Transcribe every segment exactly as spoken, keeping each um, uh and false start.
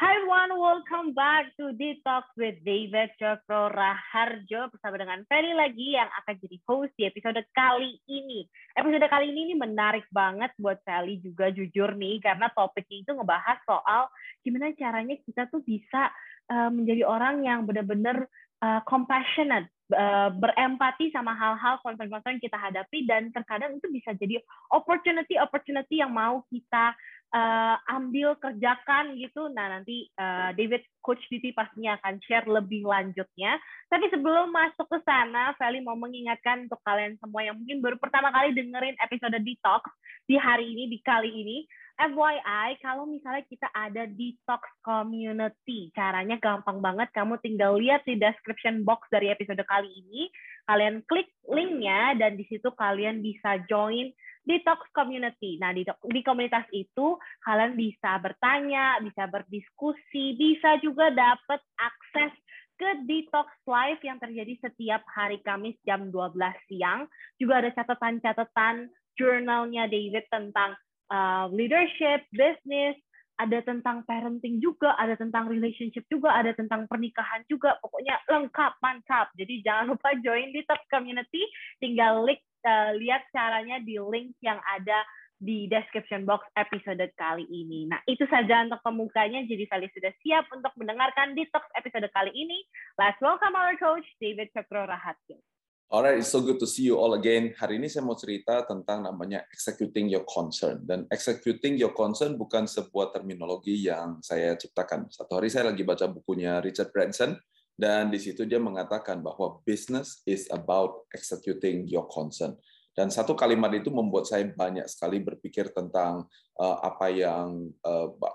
Hi everyone, welcome back to Detox with David Cakra Raharjo bersama dengan Feli lagi yang akan jadi host di episode kali ini. Episode kali ini, ini menarik banget buat Feli juga jujur nih, karena topiknya itu ngebahas soal gimana caranya kita tuh bisa uh, menjadi orang yang benar-benar uh, compassionate, uh, berempati sama hal-hal konflik-konflik yang kita hadapi, dan terkadang itu bisa jadi opportunity-opportunity yang mau kita Uh, ambil kerjakan gitu. Nah nanti uh, David Coach Diti pastinya akan share lebih lanjutnya. Tapi sebelum masuk ke sana, Feli mau mengingatkan untuk kalian semua yang mungkin baru pertama kali dengerin episode Detox di hari ini, di kali ini. F Y I, kalau misalnya kita ada Detox Community, caranya gampang banget. Kamu tinggal lihat di description box dari episode kali ini. Kalian klik linknya dan di situ kalian bisa join Detox Community. Nah, di, di komunitas itu kalian bisa bertanya, bisa berdiskusi, bisa juga dapat akses ke Detox Live yang terjadi setiap hari Kamis jam dua belas siang. Juga ada catatan-catatan jurnalnya David tentang Uh, leadership, business, ada tentang parenting juga, ada tentang relationship juga, ada tentang pernikahan juga, pokoknya lengkap, mantap. Jadi jangan lupa join di Detox Community, tinggal link, uh, lihat caranya di link yang ada di description box episode kali ini. Nah itu saja untuk pemukanya, jadi kalian sudah siap untuk mendengarkan Detox episode kali ini. Let's welcome our coach, David Cakra Raharjo. Alright, it's so good to see you all again. Hari ini saya mau cerita tentang namanya executing your concern. Dan executing your concern bukan sebuah terminologi yang saya ciptakan. Satu hari saya lagi baca bukunya Richard Branson, dan di situ dia mengatakan bahwa business is about executing your concern. Dan satu kalimat itu membuat saya banyak sekali berpikir tentang apa yang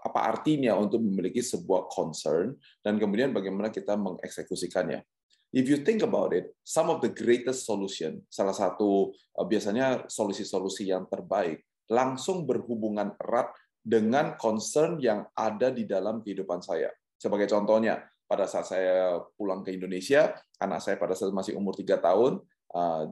apa artinya untuk memiliki sebuah concern, dan kemudian bagaimana kita mengeksekusikannya. If you think about it, some of the greatest solution, salah satu biasanya solusi-solusi yang terbaik, langsung berhubungan erat dengan concern yang ada di dalam kehidupan saya. Sebagai contohnya, pada saat saya pulang ke Indonesia, anak saya pada saat masih umur tiga tahun,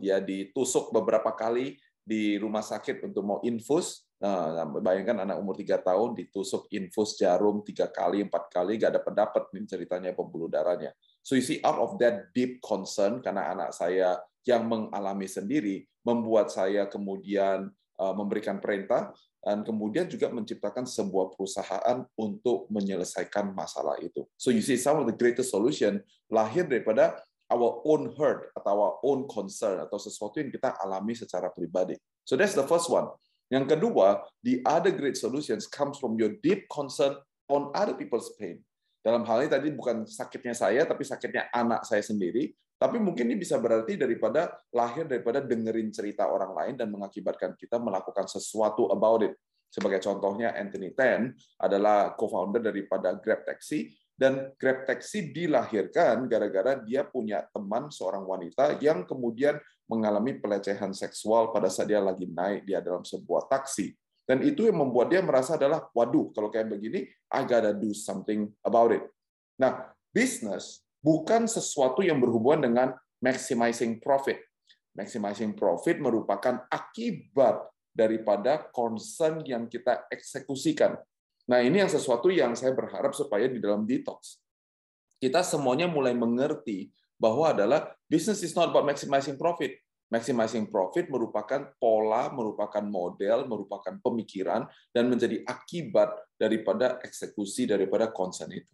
dia ditusuk beberapa kali di rumah sakit untuk mau infus. Nah, bayangkan anak umur tiga tahun ditusuk infus jarum tiga kali, empat kali, nggak ada pendapat nih ceritanya pembuluh darahnya. So you see, out of that deep concern, karena anak saya yang mengalami sendiri, membuat saya kemudian memberikan perintah, dan kemudian juga menciptakan sebuah perusahaan untuk menyelesaikan masalah itu. So you see, some of the greatest solution lahir daripada our own hurt, atau our own concern, atau sesuatu yang kita alami secara pribadi. So that's the first one. Yang kedua, the other great solutions comes from your deep concern on other people's pain. Dalam hal ini tadi bukan sakitnya saya, tapi sakitnya anak saya sendiri. Tapi mungkin ini bisa berarti daripada lahir daripada dengerin cerita orang lain dan mengakibatkan kita melakukan sesuatu about it. Sebagai contohnya, Anthony Tan adalah co-founder daripada Grab Taxi, dan Grab Taxi dilahirkan gara-gara dia punya teman seorang wanita yang kemudian mengalami pelecehan seksual pada saat dia lagi naik dia dalam sebuah taksi. Dan itu yang membuat dia merasa adalah, waduh, kalau kayak begini, I gotta do something about it. Nah, business bukan sesuatu yang berhubungan dengan maximizing profit. Maximizing profit merupakan akibat daripada concern yang kita eksekusikan. Nah, ini yang sesuatu yang saya berharap supaya di dalam detox, kita semuanya mulai mengerti bahwa adalah business is not about maximizing profit. Maximizing profit merupakan pola, merupakan model, merupakan pemikiran, dan menjadi akibat daripada eksekusi daripada concern itu.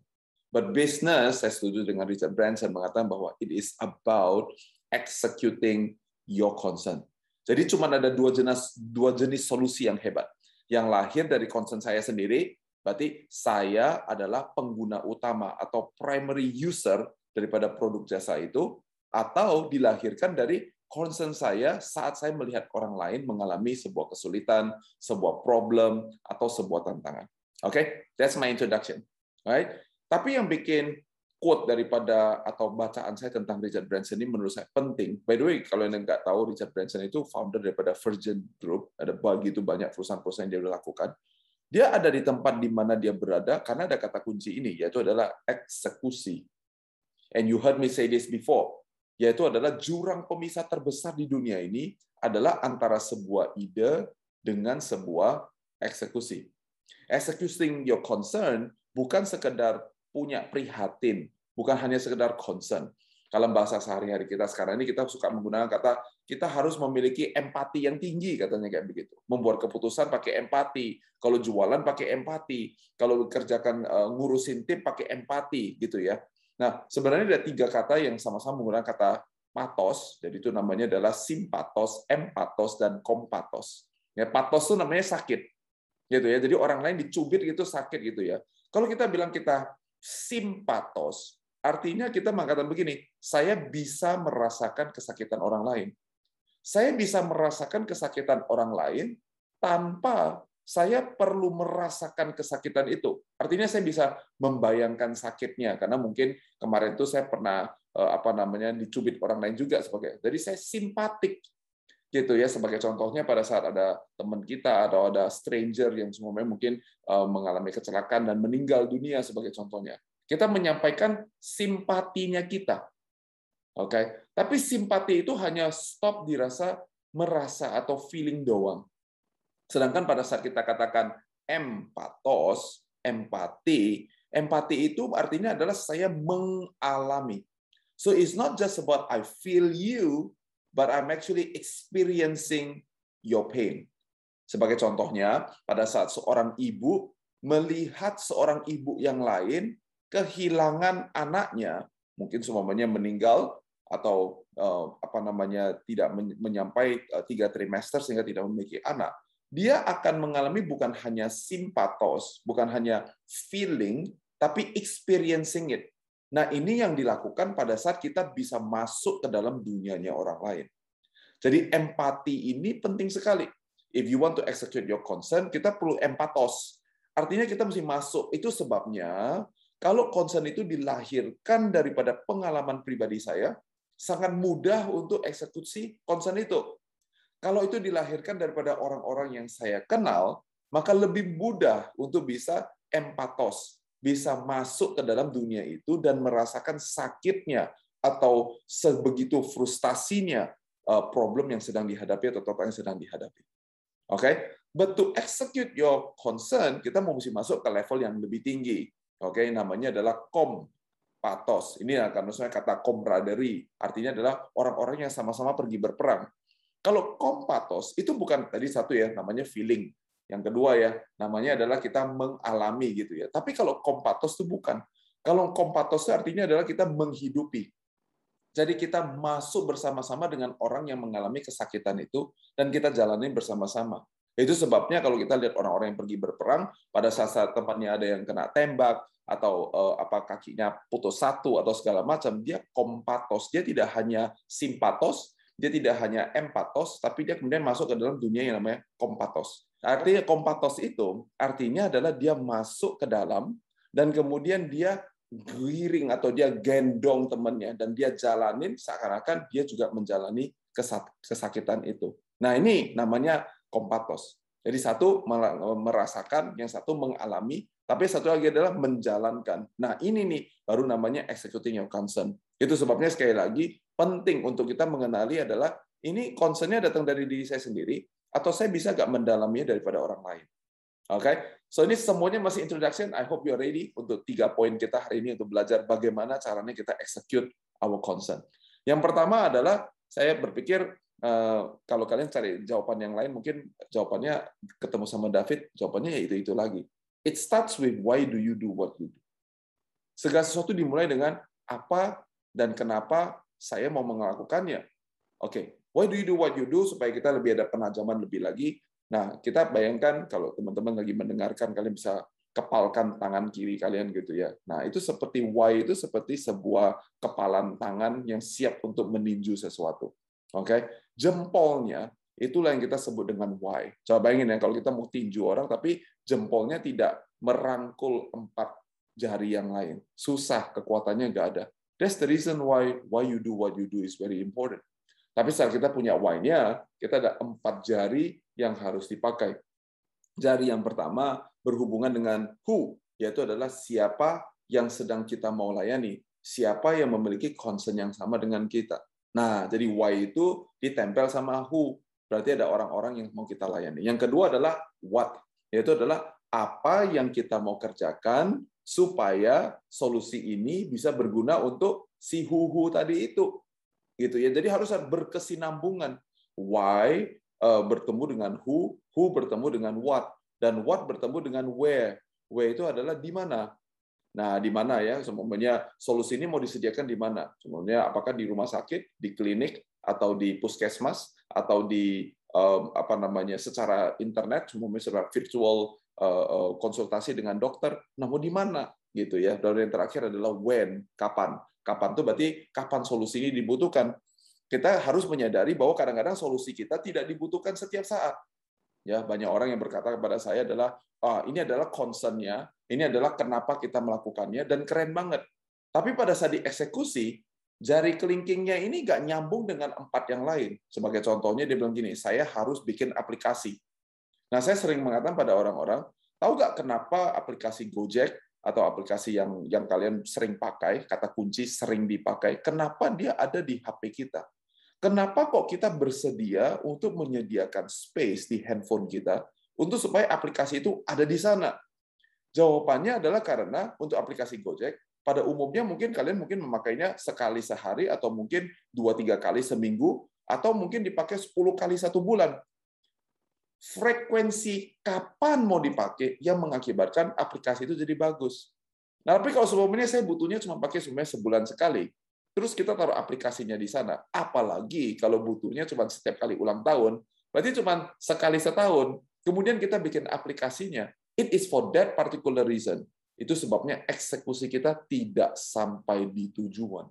But business, saya setuju dengan Richard Branson mengatakan bahwa it is about executing your concern. Jadi cuma ada dua jenis dua jenis solusi yang hebat, yang lahir dari concern saya sendiri. Berarti saya adalah pengguna utama atau primary user daripada produk jasa itu, atau dilahirkan dari concern saya saat saya melihat orang lain mengalami sebuah kesulitan, sebuah problem, atau sebuah tantangan. Oke, okay? That's my introduction. Alright? Tapi yang bikin quote daripada atau bacaan saya tentang Richard Branson ini menurut saya penting. By the way, kalau yang nggak tahu, Richard Branson itu founder daripada Virgin Group. Ada begitu banyak perusahaan-perusahaan yang dia sudah lakukan. Dia ada di tempat di mana dia berada karena ada kata kunci ini, yaitu adalah eksekusi. And you heard me say this before. Yaitu adalah jurang pemisah terbesar di dunia ini adalah antara sebuah ide dengan sebuah eksekusi. Executing your concern bukan sekedar punya prihatin, bukan hanya sekedar concern. Dalam bahasa sehari-hari kita sekarang ini, kita suka menggunakan kata, kita harus memiliki empati yang tinggi, katanya kayak begitu. Membuat keputusan pakai empati, kalau jualan pakai empati, kalau kerjakan ngurusin tim pakai empati, gitu ya. Nah, sebenarnya ada tiga kata yang sama-sama menggunakan kata patos, jadi itu namanya adalah simpatos, empatos, dan kompatos. Ya, patos itu namanya sakit, gitu ya. Jadi orang lain dicubit gitu sakit gitu ya. Kalau kita bilang kita simpatos, artinya kita mengatakan begini, saya bisa merasakan kesakitan orang lain. Saya bisa merasakan kesakitan orang lain tanpa saya perlu merasakan kesakitan itu. Artinya saya bisa membayangkan sakitnya, karena mungkin kemarin itu saya pernah apa namanya dicubit orang lain juga sebagai. Jadi saya simpatik gitu ya, sebagai contohnya pada saat ada teman kita atau ada stranger yang semuanya mungkin mengalami kecelakaan dan meninggal dunia sebagai contohnya. Kita menyampaikan simpatinya kita, oke? Okay? Tapi simpati itu hanya stop di rasa merasa atau feeling doang. Sedangkan pada saat kita katakan empatos, empati, empati itu artinya adalah saya mengalami. So it's not just about I feel you, but I'm actually experiencing your pain. Sebagai contohnya, pada saat seorang ibu melihat seorang ibu yang lain kehilangan anaknya, mungkin semuanya meninggal atau apa namanya tidak menyampai tiga trimester sehingga tidak memiliki anak, dia akan mengalami bukan hanya simpatos, bukan hanya feeling, tapi experiencing it. Nah, ini yang dilakukan pada saat kita bisa masuk ke dalam dunianya orang lain. Jadi empati ini penting sekali. If you want to execute your concern, kita perlu empatos. Artinya kita mesti masuk. Itu sebabnya kalau concern itu dilahirkan daripada pengalaman pribadi saya, sangat mudah untuk eksekusi concern itu. Kalau itu dilahirkan daripada orang-orang yang saya kenal, maka lebih mudah untuk bisa empatos, bisa masuk ke dalam dunia itu dan merasakan sakitnya atau sebegitu frustasinya problem yang sedang dihadapi atau tantangan yang sedang dihadapi. Oke? Okay? But to execute your concern, kita mesti masuk ke level yang lebih tinggi. Oke, namanya adalah kompatos. Ini akan maksudnya kata komraderi, artinya adalah orang-orang yang sama-sama pergi berperang. Kalau kompatos itu bukan tadi satu ya, namanya feeling. Yang kedua ya, namanya adalah kita mengalami gitu ya. Tapi kalau kompatos itu bukan. Kalau kompatos itu artinya adalah kita menghidupi. Jadi kita masuk bersama-sama dengan orang yang mengalami kesakitan itu dan kita jalani bersama-sama. Itu sebabnya kalau kita lihat orang-orang yang pergi berperang, pada saat tempatnya ada yang kena tembak, atau apa kakinya putus satu, atau segala macam, dia kompatos. Dia tidak hanya simpatos, dia tidak hanya empatos, tapi dia kemudian masuk ke dalam dunia yang namanya kompatos. Artinya kompatos itu, artinya adalah dia masuk ke dalam, dan kemudian dia giring atau dia gendong temannya, dan dia jalanin seakan-akan dia juga menjalani kesakitan itu. Nah ini namanya kompatos. Jadi satu merasakan, yang satu mengalami, tapi satu lagi adalah menjalankan. Nah ini nih baru namanya executing your concern. Itu sebabnya sekali lagi penting untuk kita mengenali adalah ini concernnya datang dari diri saya sendiri atau saya bisa nggak mendalaminya daripada orang lain. Oke, okay? So ini semuanya masih introduction. I hope you're ready untuk tiga poin kita hari ini untuk belajar bagaimana caranya kita execute our concern. Yang pertama adalah saya berpikir kalau kalian cari jawaban yang lain, mungkin jawabannya ketemu sama David, jawabannya ya itu-itu lagi. It starts with why do you do what you do. Segala sesuatu dimulai dengan apa dan kenapa saya mau melakukannya. Oke, okay. Why do you do what you do, supaya kita lebih ada penajaman lebih lagi. Nah, kita bayangkan kalau teman-teman lagi mendengarkan, kalian bisa kepalkan tangan kiri kalian gitu ya. Nah, itu seperti why itu seperti sebuah kepalan tangan yang siap untuk meninju sesuatu. Oke, okay? Jempolnya itulah yang kita sebut dengan why. Coba bayangin ya, kalau kita mau tinju orang tapi jempolnya tidak merangkul empat jari yang lain, susah, kekuatannya nggak ada. That's the reason why why you do what you do is very important. Tapi saat kita punya why-nya, kita ada empat jari yang harus dipakai. Jari yang pertama berhubungan dengan who, yaitu adalah siapa yang sedang kita mau layani, siapa yang memiliki concern yang sama dengan kita. Nah, jadi why itu ditempel sama who, berarti ada orang-orang yang mau kita layani. Yang kedua adalah what, yaitu adalah apa yang kita mau kerjakan supaya solusi ini bisa berguna untuk si huhu tadi itu. Gitu ya. Jadi harus berkesinambungan. Why uh, bertemu dengan who, who bertemu dengan what, dan what bertemu dengan where. Where itu adalah di mana. Nah, di mana ya? Semuanya solusi ini mau disediakan di mana? Semuanya apakah di rumah sakit, di klinik, atau di puskesmas, atau di um, apa namanya secara internet, semuanya secara virtual uh, konsultasi dengan dokter. Nah, mau di mana? Gitu ya. Dan yang terakhir adalah when, kapan. Kapan itu berarti kapan solusi ini dibutuhkan. Kita harus menyadari bahwa kadang-kadang solusi kita tidak dibutuhkan setiap saat. Ya, banyak orang yang berkata kepada saya adalah ah, ini adalah concern-nya, ini adalah kenapa kita melakukannya dan keren banget. Tapi pada saat dieksekusi, jari kelingkingnya ini nggak nyambung dengan empat yang lain. Sebagai contohnya dia bilang gini, saya harus bikin aplikasi. Nah, saya sering mengatakan pada orang-orang, tahu nggak kenapa aplikasi Gojek atau aplikasi yang yang kalian sering pakai, kata kunci sering dipakai, kenapa dia ada di H P kita? Kenapa kok kita bersedia untuk menyediakan space di handphone kita untuk supaya aplikasi itu ada di sana? Jawabannya adalah karena untuk aplikasi Gojek, pada umumnya mungkin kalian mungkin memakainya sekali sehari, atau mungkin dua tiga kali seminggu, atau mungkin dipakai sepuluh kali satu bulan. Frekuensi kapan mau dipakai yang mengakibatkan aplikasi itu jadi bagus. Nah, tapi kalau sebelumnya saya butuhnya cuma pakai sebulan sekali, terus kita taruh aplikasinya di sana. Apalagi kalau butuhnya cuma setiap kali ulang tahun, berarti cuma sekali setahun, kemudian kita bikin aplikasinya. It is for that particular reason. Itu sebabnya eksekusi kita tidak sampai di tujuan.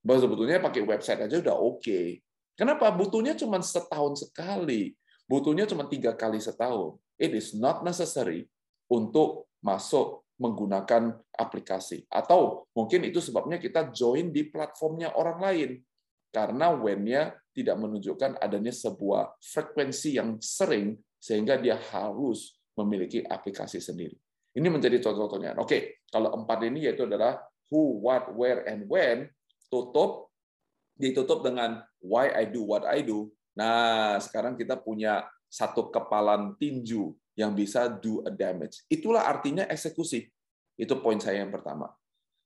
Bahkan sebetulnya pakai website aja udah oke. Okay. Kenapa? Butuhnya cuma setahun sekali. Butuhnya cuma tiga kali setahun. It is not necessary untuk masuk menggunakan aplikasi. Atau mungkin itu sebabnya kita join di platformnya orang lain. Karena when-nya tidak menunjukkan adanya sebuah frekuensi yang sering, sehingga dia harus memiliki aplikasi sendiri. Ini menjadi contoh-contohnya. Oke, kalau empat ini yaitu adalah who, what, where, and when, tutup, ditutup dengan why I do what I do. Nah, sekarang kita punya satu kepalan tinju yang bisa do a damage. Itulah artinya eksekusi. Itu poin saya yang pertama.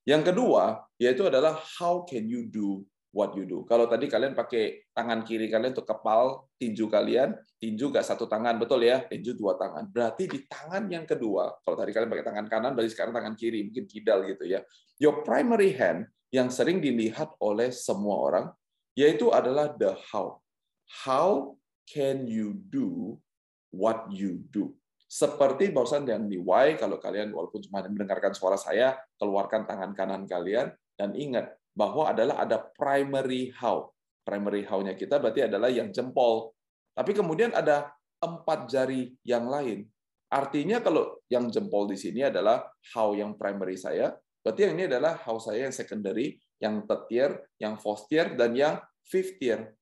Yang kedua, yaitu adalah how can you do what you do. Kalau tadi kalian pakai tangan kiri kalian untuk kepal tinju kalian, tinju nggak satu tangan, betul ya? Tinju dua tangan. Berarti di tangan yang kedua, kalau tadi kalian pakai tangan kanan, berarti sekarang tangan kiri, mungkin kidal gitu ya. Your primary hand yang sering dilihat oleh semua orang, yaitu adalah the how. How can you do what you do? Seperti barusan yang di why, kalau kalian walaupun cuma mendengarkan suara saya, keluarkan tangan kanan kalian, dan ingat bahwa adalah ada primary how. Primary how-nya kita berarti adalah yang jempol. Tapi kemudian ada empat jari yang lain. Artinya kalau yang jempol di sini adalah how yang primary saya, berarti yang ini adalah how saya yang secondary, yang third tier, yang fourth tier, dan yang fifth tier.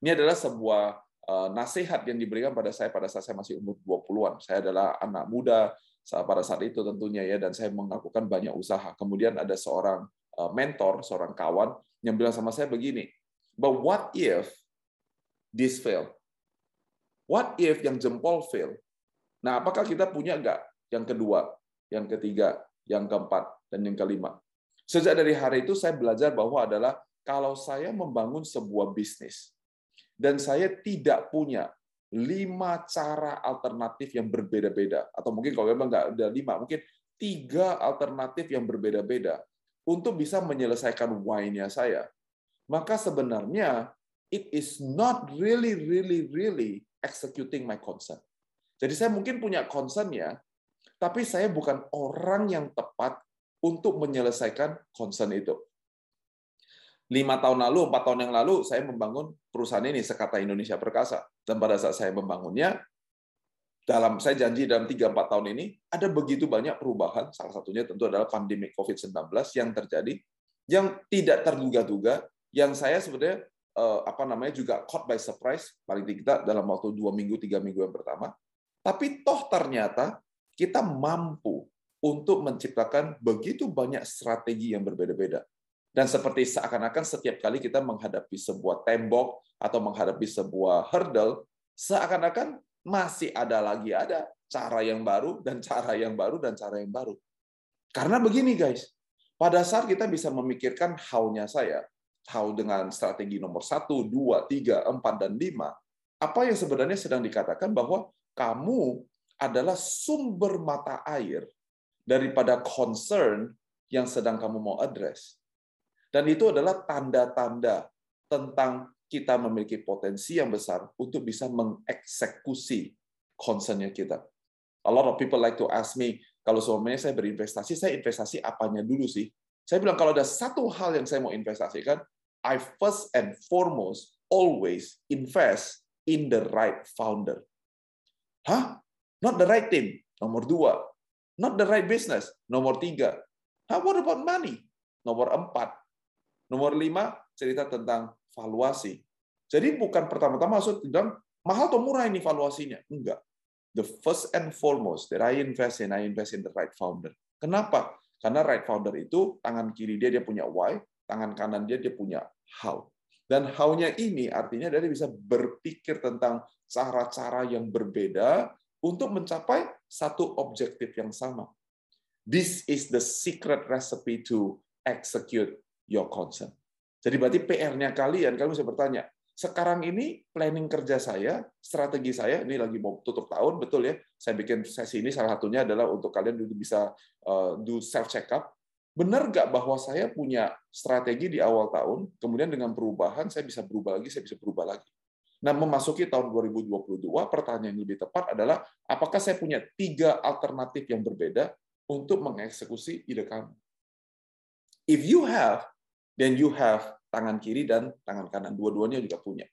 Ini adalah sebuah nasihat yang diberikan pada saya pada saat saya masih umur dua puluhan. Saya adalah anak muda pada saat itu tentunya ya, dan saya melakukan banyak usaha. Kemudian ada seorang mentor, seorang kawan yang bilang sama saya begini, but what if this fail? What if yang jempol fail? Nah, apakah kita punya enggak yang kedua, yang ketiga, yang keempat, dan yang kelima? Sejak dari hari itu saya belajar bahwa adalah kalau saya membangun sebuah bisnis, dan saya tidak punya lima cara alternatif yang berbeda-beda. Atau mungkin kalau memang nggak ada lima, mungkin tiga alternatif yang berbeda-beda untuk bisa menyelesaikan why-nya saya. Maka sebenarnya, it is not really, really, really executing my concern. Jadi saya mungkin punya concern-nya, tapi saya bukan orang yang tepat untuk menyelesaikan concern itu. Lima tahun lalu, empat tahun yang lalu, saya membangun perusahaan ini, Sekata Indonesia Perkasa. Dan pada saat saya membangunnya, dalam saya janji dalam tiga empat tahun ini, ada begitu banyak perubahan, salah satunya tentu adalah pandemi covid sembilan belas yang terjadi, yang tidak terduga-duga, yang saya sebenarnya apa namanya juga caught by surprise, paling tidak dalam waktu dua minggu, tiga minggu yang pertama. Tapi toh ternyata kita mampu untuk menciptakan begitu banyak strategi yang berbeda-beda. Dan seperti seakan-akan setiap kali kita menghadapi sebuah tembok atau menghadapi sebuah hurdle, seakan-akan masih ada lagi ada cara yang baru, dan cara yang baru, dan cara yang baru. Karena begini guys, pada saat kita bisa memikirkan how-nya saya, how dengan strategi nomor satu, dua, tiga, empat, dan lima, apa yang sebenarnya sedang dikatakan bahwa kamu adalah sumber mata air daripada concern yang sedang kamu mau address. Dan itu adalah tanda-tanda tentang kita memiliki potensi yang besar untuk bisa mengeksekusi concern-nya kita. A lot of people like to ask me, kalau semuanya saya berinvestasi, saya investasi apanya dulu sih? Saya bilang kalau ada satu hal yang saya mau investasikan, I first and foremost always invest in the right founder. Hah? Not the right team, nomor dua. Not the right business, nomor tiga. Hah, what about money? Nomor empat. Nomor lima, cerita tentang valuasi. Jadi bukan pertama-tama maksud bilang mahal atau murah ini valuasinya. Enggak. The first and foremost that I invest in, I invest in the right founder. Kenapa? Karena right founder itu tangan kiri dia dia punya why, tangan kanan dia dia punya how. Dan how-nya ini artinya dia bisa berpikir tentang cara-cara yang berbeda untuk mencapai satu objektif yang sama. This is the secret recipe to execute your concern. Jadi berarti P R-nya kalian, kalian bisa bertanya, sekarang ini planning kerja saya, strategi saya, ini lagi mau tutup tahun, betul ya, saya bikin sesi ini salah satunya adalah untuk kalian bisa do self-check-up. Benar nggak bahwa saya punya strategi di awal tahun, kemudian dengan perubahan, saya bisa berubah lagi, saya bisa berubah lagi. Nah, memasuki tahun dua ribu dua puluh dua, pertanyaan yang lebih tepat adalah, apakah saya punya tiga alternatif yang berbeda untuk mengeksekusi ide kamu? If you have, then you have tangan kiri dan tangan kanan. Dua-duanya juga punya.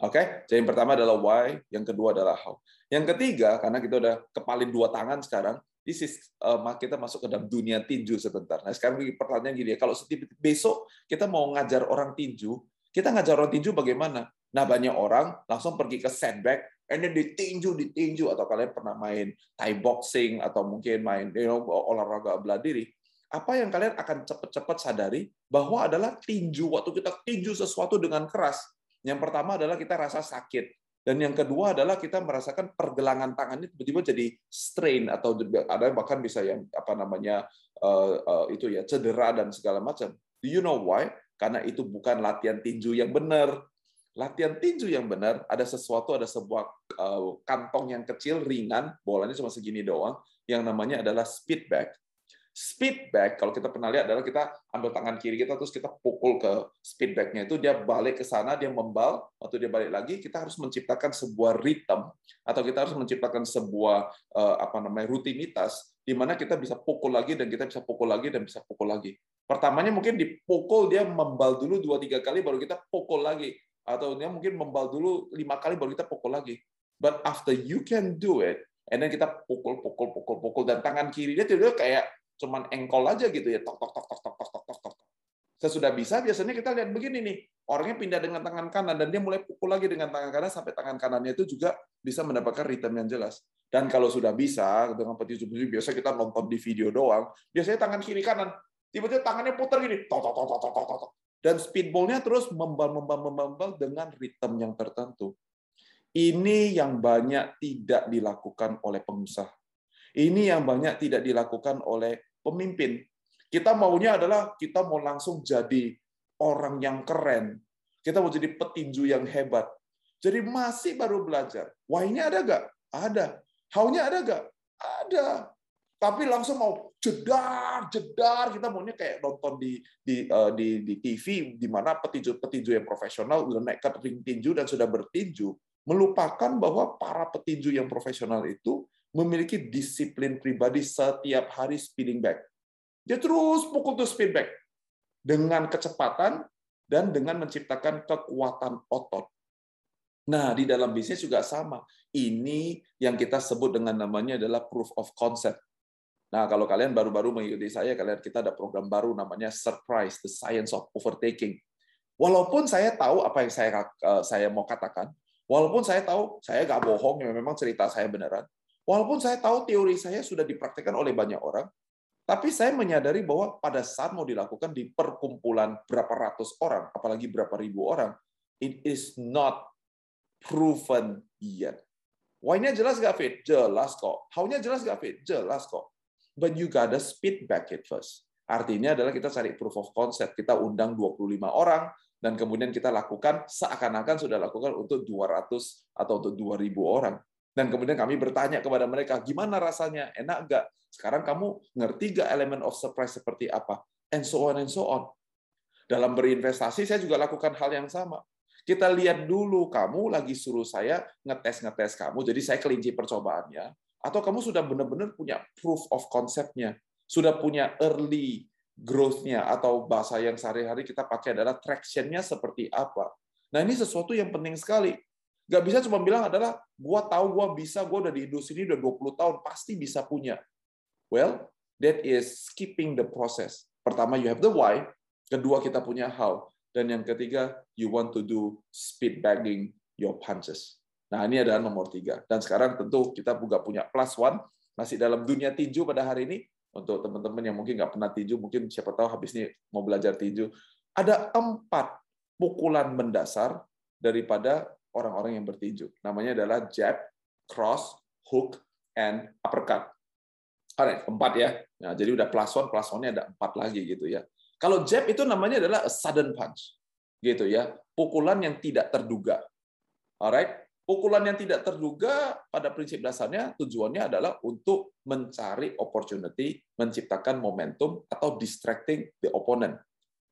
Oke? Okay? Jadi yang pertama adalah why, yang kedua adalah how. Yang ketiga, karena kita udah kepalin dua tangan sekarang, this is, uh, kita masuk ke dalam dunia tinju sebentar. Nah, sekarang pertanyaan gini ya, kalau besok kita mau ngajar orang tinju, kita ngajar orang tinju bagaimana? Nah, banyak orang langsung pergi ke sandbag, and then ditinju, ditinju. Atau kalian pernah main Thai boxing, atau mungkin main you know, olahraga bela diri. Apa yang kalian akan cepat-cepat sadari bahwa adalah tinju. Waktu kita tinju sesuatu dengan keras, yang pertama adalah kita rasa sakit. Dan yang kedua adalah kita merasakan pergelangan tangannya tiba-tiba jadi strain, atau ada bahkan bisa yang apa namanya itu ya cedera dan segala macam. Do you know why? Karena itu bukan latihan tinju yang benar. Latihan tinju yang benar, ada sesuatu, ada sebuah kantong yang kecil, ringan, bolanya cuma segini doang, yang namanya adalah speed bag. Speed bag, kalau kita pernah lihat adalah kita ambil tangan kiri kita, terus kita pukul ke speed bag-nya itu, dia balik ke sana, dia membal, waktu dia balik lagi, kita harus menciptakan sebuah ritme, atau kita harus menciptakan sebuah apa namanya rutinitas, di mana kita bisa pukul lagi, dan kita bisa pukul lagi, dan bisa pukul lagi. Pertamanya mungkin dipukul, dia membal dulu dua tiga kali, baru kita pukul lagi. Atau dia mungkin membal dulu lima kali, baru kita pukul lagi. But after you can do it, and then kita pukul, pukul, pukul, pukul, dan tangan kiri dia tiba-tiba kayak cuman engkol aja gitu ya, tok tok tok tok tok tok tok tok. Sesudah bisa biasanya kita lihat begini nih, orangnya pindah dengan tangan kanan dan dia mulai pukul lagi dengan tangan kanan sampai tangan kanannya itu juga bisa mendapatkan ritme yang jelas. Dan kalau sudah bisa dengan petinju-petinju biasa kita nonton di video doang, biasanya tangan kiri kanan tiba-tiba tangannya putar gini, tok tok tok tok tok tok. Dan speedballnya terus membal-membal-membal dengan ritme yang tertentu. Ini yang banyak tidak dilakukan oleh pengusaha. Ini yang banyak tidak dilakukan oleh pemimpin. Kita maunya adalah kita mau langsung jadi orang yang keren. Kita mau jadi petinju yang hebat. Jadi masih baru belajar. Why-nya ada nggak? Ada. How-nya ada nggak? Ada. Tapi langsung mau jedar, jedar. Kita maunya kayak nonton di di di, di T V, di mana petinju-petinju yang profesional udah naik ke ring tinju dan sudah bertinju, melupakan bahwa para petinju yang profesional itu memiliki disiplin pribadi setiap hari speeding back. Dia terus pukul tuh speed back dengan kecepatan dan dengan menciptakan kekuatan otot. Nah, di dalam bisnis juga sama. Ini yang kita sebut dengan namanya adalah proof of concept. Nah, kalau kalian baru-baru mengikuti saya, kalian kita ada program baru namanya Surprise, The Science of Overtaking. Walaupun saya tahu apa yang saya saya mau katakan, walaupun saya tahu saya nggak bohong, memang cerita saya beneran. Walaupun saya tahu teori saya sudah dipraktikkan oleh banyak orang, tapi saya menyadari bahwa pada saat mau dilakukan di perkumpulan berapa ratus orang, apalagi berapa ribu orang, it is not proven yet. Why-nya jelas nggak, Fit? Jelas kok. How-nya jelas nggak, Fit? Jelas kok. but you gotta speed back it first. Artinya adalah kita cari proof of concept, kita undang dua puluh lima orang, dan kemudian kita lakukan seakan-akan sudah lakukan untuk dua ratus atau untuk dua ribu orang. Dan kemudian kami bertanya kepada mereka, gimana rasanya? Enak nggak? Sekarang kamu ngerti nggak element of surprise seperti apa? And so on and so on. Dalam berinvestasi, saya juga lakukan hal yang sama. Kita lihat dulu, kamu lagi suruh saya ngetes-ngetes kamu, jadi saya kelinci percobaannya, atau kamu sudah benar-benar punya proof of concept-nya, sudah punya early growth-nya, atau bahasa yang sehari-hari kita pakai adalah traction-nya seperti apa. Nah, ini sesuatu yang penting sekali. Nggak bisa cuma bilang adalah, gue tahu gue bisa, gue udah di industri ini udah dua puluh tahun, pasti bisa punya. Well, that is skipping the process. Pertama, you have the why. Kedua, kita punya how. Dan yang ketiga, you want to do speed bagging your punches. Nah, ini adalah nomor tiga. Dan sekarang tentu kita juga punya plus one, masih dalam dunia tinju pada hari ini. Untuk teman-teman yang mungkin nggak pernah tinju, mungkin siapa tahu habis ini mau belajar tinju. Ada empat pukulan mendasar daripada orang-orang yang bertinju. Namanya adalah jab, cross, hook, and uppercut. Alright, empat ya. Nah, jadi udah plus one, plus one-nya ada empat lagi gitu ya. Kalau jab itu namanya adalah a sudden punch, gitu ya. Pukulan yang tidak terduga. Alright, pukulan yang tidak terduga pada prinsip dasarnya tujuannya adalah untuk mencari opportunity, menciptakan momentum atau distracting the opponent.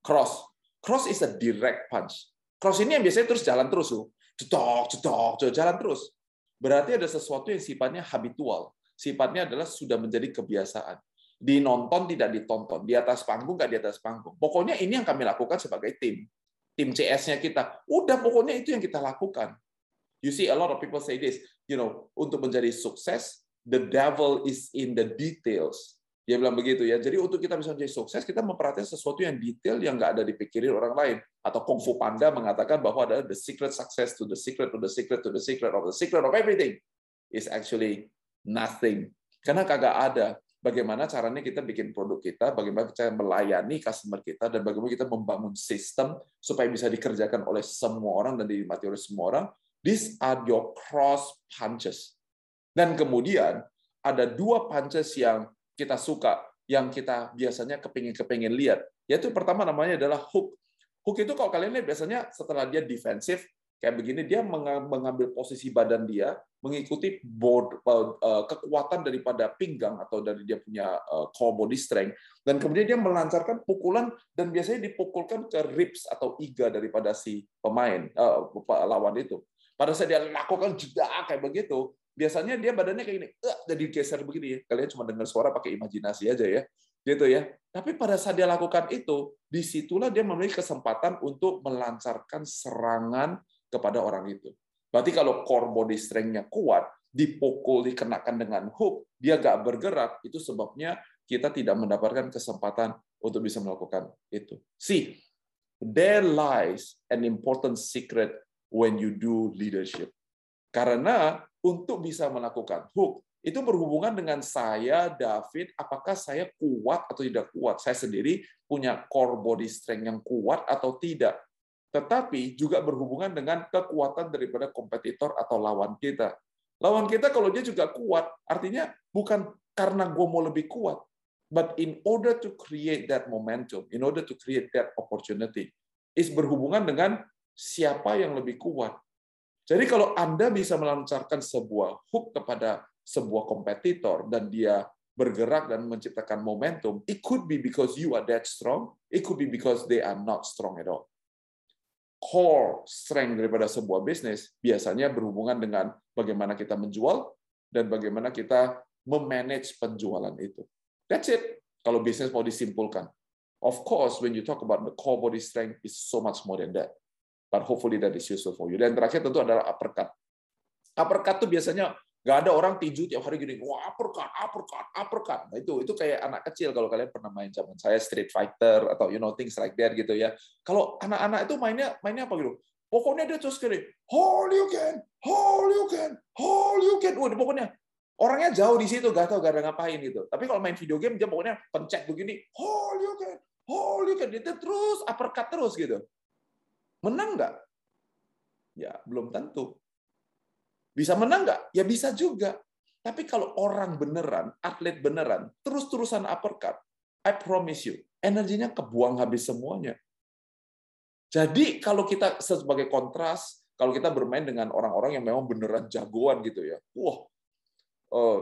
Cross, cross is a direct punch. Cross ini yang biasanya terus jalan terus loh. Cetok, cetok, jalan terus. Berarti ada sesuatu yang sifatnya habitual. Sifatnya adalah sudah menjadi kebiasaan. Dinonton, tidak ditonton. Di atas panggung, nggak di atas panggung. Pokoknya ini yang kami lakukan sebagai tim. Tim C S-nya kita. Udah, pokoknya itu yang kita lakukan. You see, a lot of people say this. You know, untuk menjadi sukses, the devil is in the details. Dia bilang begitu ya. Jadi untuk kita bisa menjadi sukses, kita memperhatikan sesuatu yang detail yang nggak ada dipikirin orang lain. Atau Kung Fu Panda mengatakan bahwa ada the secret success to the secret to the secret to the secret of the secret of everything is actually nothing. Karena kagak ada bagaimana caranya kita bikin produk kita, bagaimana cara melayani customer kita, dan bagaimana kita membangun sistem supaya bisa dikerjakan oleh semua orang dan dinikmati oleh semua orang. These are your cross punches. Dan kemudian ada dua punches yang kita suka, yang kita biasanya kepingin-kepingin lihat. Yaitu pertama namanya adalah hook. Hook itu kalau kalian lihat biasanya setelah dia defensif, kayak begini, dia mengambil posisi badan dia, mengikuti board, kekuatan daripada pinggang atau dari dia punya core body strength. Dan kemudian dia melancarkan pukulan dan biasanya dipukulkan ke ribs atau iga daripada si pemain, lawan itu. Pada saat dia lakukan jedak kayak begitu, biasanya dia badannya kayak gini, jadi geser begini. Kalian cuma dengar suara pakai imajinasi aja ya. Gitu ya. Tapi pada saat dia lakukan itu, disitulah dia memiliki kesempatan untuk melancarkan serangan kepada orang itu. Berarti kalau core body strength-nya kuat, dipukul, dikenakan dengan hook, dia nggak bergerak, itu sebabnya kita tidak mendapatkan kesempatan untuk bisa melakukan itu. See, there lies an important secret when you do leadership. Karena untuk bisa melakukan hook, itu berhubungan dengan saya, David, apakah saya kuat atau tidak kuat. Saya sendiri punya core body strength yang kuat atau tidak. Tetapi juga berhubungan dengan kekuatan daripada kompetitor atau lawan kita. Lawan kita kalau dia juga kuat, artinya bukan karena gue mau lebih kuat. But in order to create that momentum, in order to create that opportunity, is berhubungan dengan siapa yang lebih kuat. Jadi kalau Anda bisa melancarkan sebuah hook kepada sebuah kompetitor dan dia bergerak dan menciptakan momentum, it could be because you are that strong, it could be because they are not strong at all. Core strength daripada sebuah bisnis biasanya berhubungan dengan bagaimana kita menjual dan bagaimana kita memanage penjualan itu. That's it. Kalau bisnis mau disimpulkan. Of course, when you talk about the core body strength, it's so much more than that. But hopefully that is useful for you. Dan terakhir tentu adalah uppercut. Uppercut tuh biasanya nggak ada orang tinju tiap hari gini, wah uppercut, uppercut, uppercut. Nah, itu itu kayak anak kecil kalau kalian pernah main zaman saya Street Fighter atau you know things like that gitu ya. Kalau anak-anak itu mainnya mainnya apa gitu? Pokoknya dia terus gini, hold you can, hold you can, hold you can. Udah pokoknya orangnya jauh di situ, nggak tahu nggak ada ngapain gitu. Tapi kalau main video game dia pokoknya pencet begini, hold you can, hold you can. Dia terus uppercut terus gitu. Menang nggak? Ya belum tentu. Bisa menang nggak? Ya bisa juga. Tapi kalau orang beneran, atlet beneran, terus-terusan uppercut, I promise you, energinya kebuang habis semuanya. Jadi kalau kita sebagai kontras, kalau kita bermain dengan orang-orang yang memang beneran jagoan gitu ya, wah,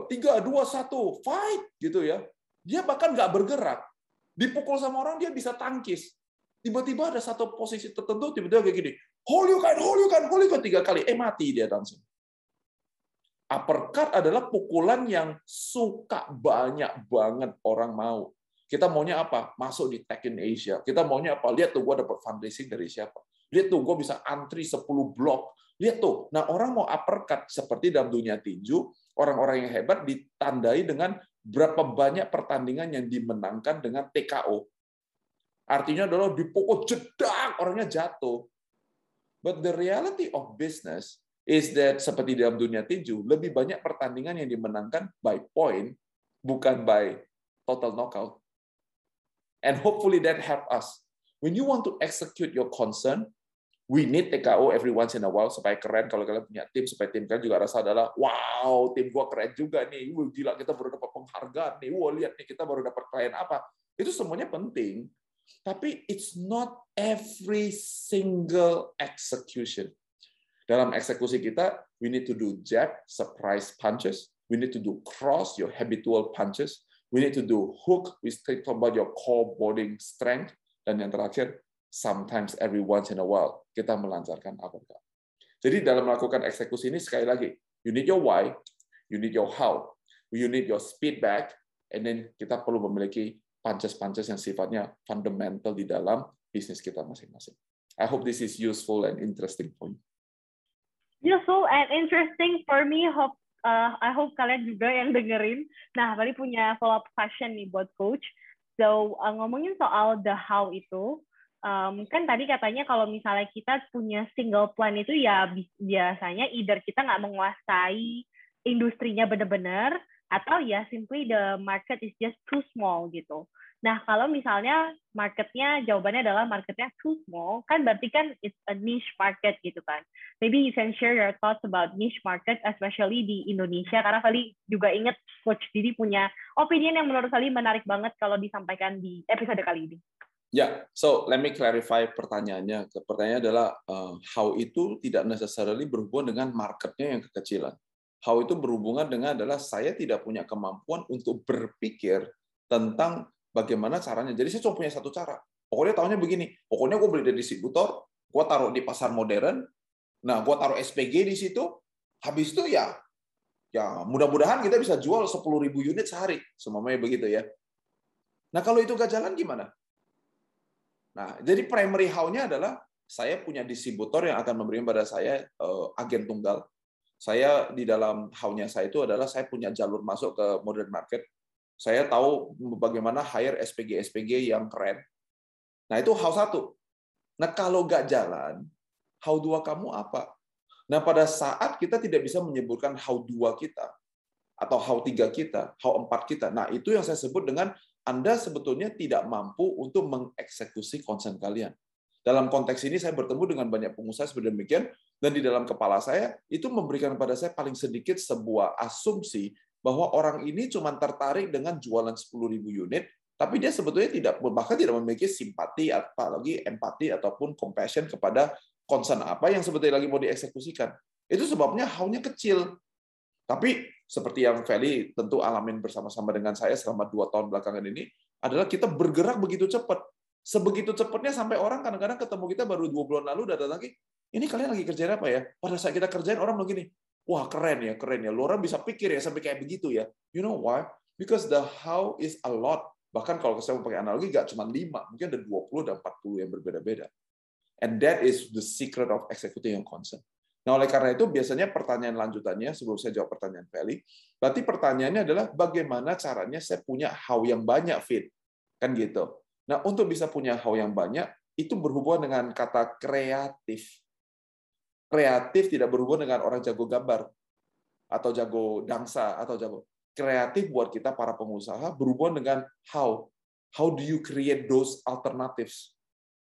tiga, dua, satu, fight gitu ya. Dia bahkan nggak bergerak, dipukul sama orang dia bisa tangkis. Tiba-tiba ada satu posisi tertentu, tiba-tiba kayak gini, hold you can, hold you can, hold you can tiga kali, eh mati dia langsung. Uppercut adalah pukulan yang suka banyak banget orang mau. Kita maunya apa? Masuk di Tech in Asia. Kita maunya apa? Lihat tuh gue dapat fundraising dari siapa. Lihat tuh gue bisa antri sepuluh blok. Lihat tuh. Nah, orang mau uppercut seperti dalam dunia tinju, orang-orang yang hebat ditandai dengan berapa banyak pertandingan yang dimenangkan dengan T K O. Artinya adalah dipukul jedak, orangnya jatuh. But the reality of business is that seperti dalam dunia tinju, lebih banyak pertandingan yang dimenangkan by point, bukan by total knockout. And hopefully that help us. When you want to execute your concern, we need T K O every once in a while, supaya keren kalau kalian punya tim, supaya tim kalian juga rasa adalah, wow, tim gua keren juga nih, wah, gila kita baru dapat penghargaan nih, wah, lihat nih kita baru dapat klien apa. Itu semuanya penting, tapi it's not every single execution. Dalam eksekusi kita, we need to do jab, surprise punches, we need to do cross, your habitual punches, we need to do hook, we talk about your core body strength, dan yang terakhir, sometimes every once in a while, kita melancarkan uppercut. Jadi dalam melakukan eksekusi ini, sekali lagi, you need your why, you need your how, you need your speed back, and then kita perlu memiliki punches-punches yang sifatnya fundamental di dalam bisnis kita masing-masing. I hope this is useful and interesting for you. Useful and interesting for me. Hope, uh, I hope kalian juga yang dengerin. Nah, Feli punya follow up question nih buat coach. So uh, ngomongin soal the how itu, um, kan tadi katanya kalau misalnya kita punya single plan itu ya biasanya either kita nggak menguasai industrinya benar-benar atau ya simply the market is just too small gitu. Nah, kalau misalnya marketnya, jawabannya adalah marketnya too small, kan berarti kan it's a niche market gitu kan. Maybe you can share your thoughts about niche market, especially di Indonesia. Karena Feli juga ingat Coach Didi punya opinion yang menurut Feli menarik banget kalau disampaikan di episode kali ini. Ya, yeah. So let me clarify pertanyaannya. Pertanyaannya adalah uh, how itu tidak necessarily berhubungan dengan marketnya yang kekecilan. How itu berhubungan dengan adalah saya tidak punya kemampuan untuk berpikir tentang bagaimana caranya. Jadi saya cuma punya satu cara. Pokoknya tahunya begini, pokoknya gue beli dari distributor, gue taruh di pasar modern, nah gue taruh S P G di situ, habis itu ya, ya mudah-mudahan kita bisa jual sepuluh ribu unit sehari, semuanya begitu ya. Nah kalau itu gak jalan gimana? Nah jadi primary how-nya adalah, saya punya distributor yang akan memberi pada saya eh, agen tunggal. Saya di dalam how-nya saya itu adalah, saya punya jalur masuk ke modern market, saya tahu bagaimana hire S P G S P G yang keren. Nah, itu how satu. Nah, kalau nggak jalan, how dua kamu apa? Nah, pada saat kita tidak bisa menyebutkan how dua kita, atau how tiga kita, how empat kita, nah, itu yang saya sebut dengan Anda sebetulnya tidak mampu untuk mengeksekusi concern kalian. Dalam konteks ini, saya bertemu dengan banyak pengusaha seperti demikian, dan di dalam kepala saya, itu memberikan pada saya paling sedikit sebuah asumsi bahwa orang ini cuma tertarik dengan jualan sepuluh ribu unit, tapi dia sebetulnya tidak, bahkan tidak memiliki simpati, apalagi empati, ataupun compassion kepada concern apa yang sebetulnya lagi mau dieksekusikan. Itu sebabnya how-nya kecil. Tapi seperti yang Feli tentu alamin bersama-sama dengan saya selama dua tahun belakangan ini, adalah kita bergerak begitu cepat. Sebegitu cepatnya sampai orang kadang-kadang ketemu kita baru dua bulan lalu, udah datang lagi, ini kalian lagi kerjain apa ya? Pada saat kita kerjain, orang bilang gini, wah keren ya, keren ya. Lu orang bisa pikir ya sampai kayak begitu ya. You know why? Because the how is a lot. Bahkan kalau saya mau pakai analogi, nggak cuma lima, mungkin ada dua puluh dan empat puluh yang berbeda-beda. And that is the secret of executing your concern. Nah, oleh karena itu, biasanya pertanyaan lanjutannya, sebelum saya jawab pertanyaan Feli, berarti pertanyaannya adalah bagaimana caranya saya punya how yang banyak, Fit? Kan gitu. Nah, untuk bisa punya how yang banyak, itu berhubungan dengan kata kreatif. Kreatif tidak berhubungan dengan orang jago gambar, atau jago dansa, atau jago. Kreatif buat kita para pengusaha berhubungan dengan how. How do you create those alternatives?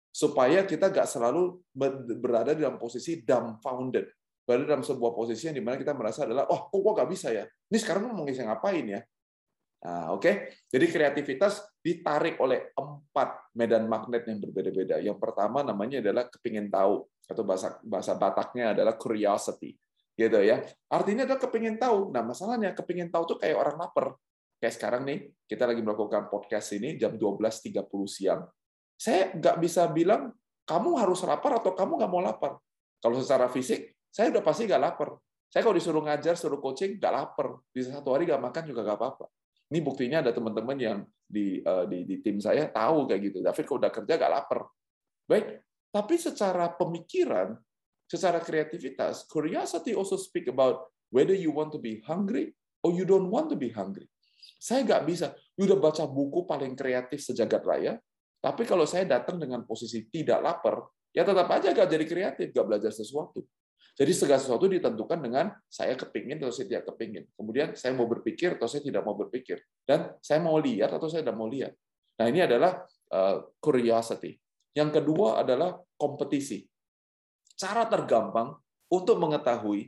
Supaya kita nggak selalu berada dalam posisi dumbfounded. berada dalam sebuah posisi yang dimana kita merasa adalah, oh, kok gue nggak bisa ya? Ini sekarang mau ngisi ngapain ya? Nah, oke. Okay? Jadi kreativitas ditarik oleh empat medan magnet yang berbeda-beda. Yang pertama namanya adalah kepingin tahu, atau bahasa bahasa Bataknya adalah curiosity, gitu ya. Artinya adalah kepingin tahu. Nah, masalahnya kepingin tahu tuh kayak orang lapar. Kayak sekarang nih, kita lagi melakukan podcast ini jam dua belas tiga puluh siang. Saya nggak bisa bilang kamu harus lapar atau kamu nggak mau lapar. Kalau secara fisik, saya udah pasti nggak lapar. Saya kalau disuruh ngajar, suruh coaching, nggak lapar. Bisa satu hari nggak makan juga nggak apa-apa. Ini buktinya ada teman-teman yang di, di di tim saya tahu kayak gitu. David kalau udah kerja nggak lapar. Baik, tapi secara pemikiran, secara kreativitas, curiosity also speak about whether you want to be hungry or you don't want to be hungry. Saya nggak bisa. Udah baca buku paling kreatif sejagat raya, tapi kalau saya datang dengan posisi tidak lapar, ya tetap aja nggak jadi kreatif, nggak belajar sesuatu. Jadi segala sesuatu ditentukan dengan saya kepingin atau saya tidak kepingin. Kemudian saya mau berpikir atau saya tidak mau berpikir. Dan saya mau lihat atau saya tidak mau lihat. Nah ini adalah curiosity. Yang kedua adalah kompetisi. Cara tergampang untuk mengetahui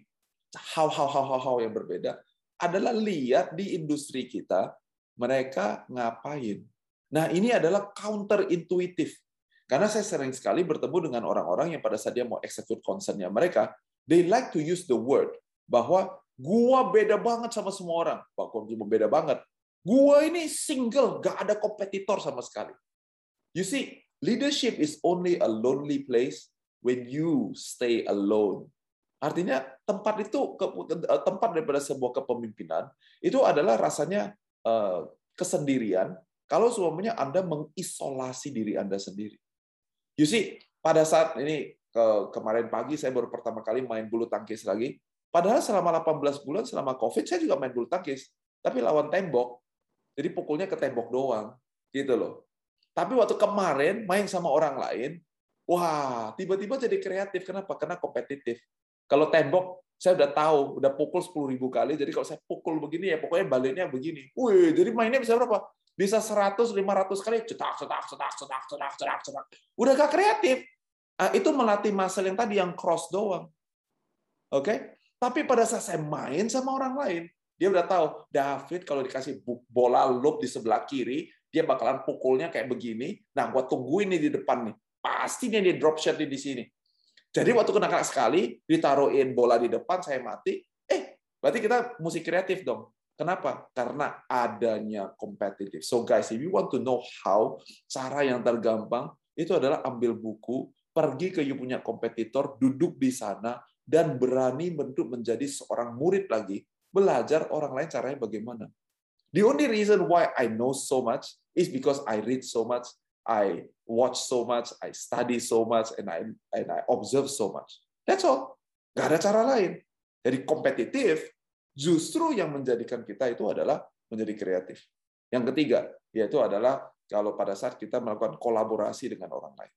how-how-how-how yang berbeda adalah lihat di industri kita, mereka ngapain. Nah ini adalah counterintuitif. Karena saya sering sekali bertemu dengan orang-orang yang pada saat dia mau execute concern-nya mereka, they like to use the word bahwa gua beda banget sama semua orang. Bahkan cuma beda banget. Gua ini single, gak ada kompetitor sama sekali. You see, leadership is only a lonely place when you stay alone. Artinya tempat itu tempat daripada sebuah kepemimpinan itu adalah rasanya kesendirian kalau semuanya Anda mengisolasi diri Anda sendiri. You see, pada saat ini kemarin pagi saya baru pertama kali main bulu tangkis lagi. Padahal selama delapan belas bulan selama COVID saya juga main bulu tangkis, tapi lawan tembok. Jadi pukulnya ke tembok doang, gitu loh. Tapi waktu kemarin main sama orang lain, wah, tiba-tiba jadi kreatif. Kenapa? Karena kompetitif. Kalau tembok saya udah tahu, udah pukul sepuluh ribu kali. Jadi kalau saya pukul begini ya pokoknya baliknya begini. Wih, jadi mainnya bisa berapa? Bisa seratus lima ratus kali. Cetak cetak cetak cetak cetak cetak cetak. Udah gak kreatif. Itu melatih muscle yang tadi yang cross doang, oke? Okay? Tapi pada saat saya main sama orang lain, dia udah tahu David kalau dikasih bola lob di sebelah kiri, dia bakalan pukulnya kayak begini. Nah, gua tungguin nih di depan nih, pastinya dia drop shot di sini. Jadi waktu kena-kena sekali, ditaruhin bola di depan, saya mati. Eh, berarti kita mesti kreatif dong. Kenapa? Karena adanya kompetitif. So guys, if you want to know how, cara yang tergampang itu adalah ambil buku. Pergi ke you punya kompetitor, duduk di sana, dan berani bentuk menjadi seorang murid lagi, belajar orang lain caranya bagaimana. The only reason why I know so much is because I read so much, I watch so much, I study so much, and I and I observe so much. That's all. Gak ada cara lain. Jadi kompetitif justru yang menjadikan kita itu adalah menjadi kreatif. Yang ketiga, yaitu adalah kalau pada saat kita melakukan kolaborasi dengan orang lain.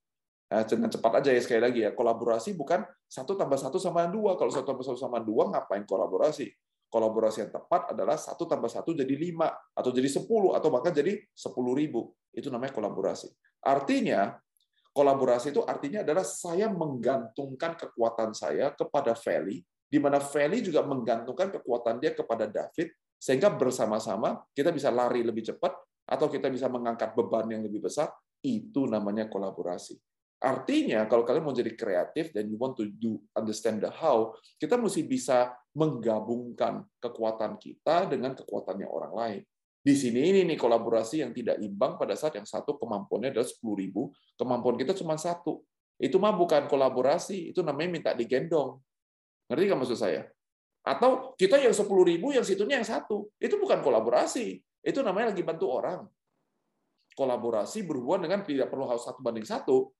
Nah, dengan cepat aja ya sekali lagi ya, kolaborasi bukan satu tambah satu sama dua. Kalau satu tambah satu sama dua ngapain kolaborasi? Kolaborasi yang tepat adalah satu tambah satu jadi lima atau jadi sepuluh atau bahkan jadi sepuluh ribu. Itu namanya kolaborasi. Artinya kolaborasi itu artinya adalah saya menggantungkan kekuatan saya kepada Feli, di mana Feli juga menggantungkan kekuatan dia kepada David, sehingga bersama-sama kita bisa lari lebih cepat atau kita bisa mengangkat beban yang lebih besar. Itu namanya kolaborasi. Artinya, kalau kalian mau jadi kreatif dan you want to do understand the how, kita mesti bisa menggabungkan kekuatan kita dengan kekuatannya orang lain. Di sini ini nih kolaborasi yang tidak imbang pada saat yang satu kemampuannya adalah sepuluh ribu, kemampuan kita cuma satu. Itu mah bukan kolaborasi, itu namanya minta digendong. Ngerti nggak maksud saya? Atau kita yang sepuluh ribu, yang situnya yang satu. Itu bukan kolaborasi, itu namanya lagi bantu orang. Kolaborasi berhubungan dengan tidak perlu harus satu banding satu,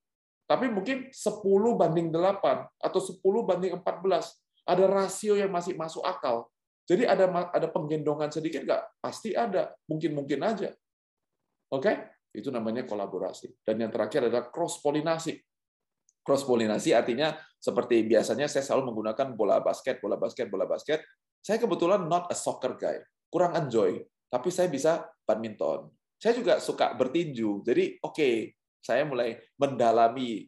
tapi mungkin sepuluh banding delapan atau sepuluh banding empat belas. Ada rasio yang masih masuk akal. Jadi ada ada penggendongan sedikit nggak? Pasti ada. Mungkin-mungkin aja. Oke? Itu namanya kolaborasi. Dan yang terakhir adalah cross-pollinasi. Cross-pollinasi artinya seperti biasanya saya selalu menggunakan bola basket, bola basket, bola basket. Saya kebetulan not a soccer guy. Kurang enjoy. Tapi saya bisa badminton. Saya juga suka bertinju. Jadi oke. Okay, saya mulai mendalami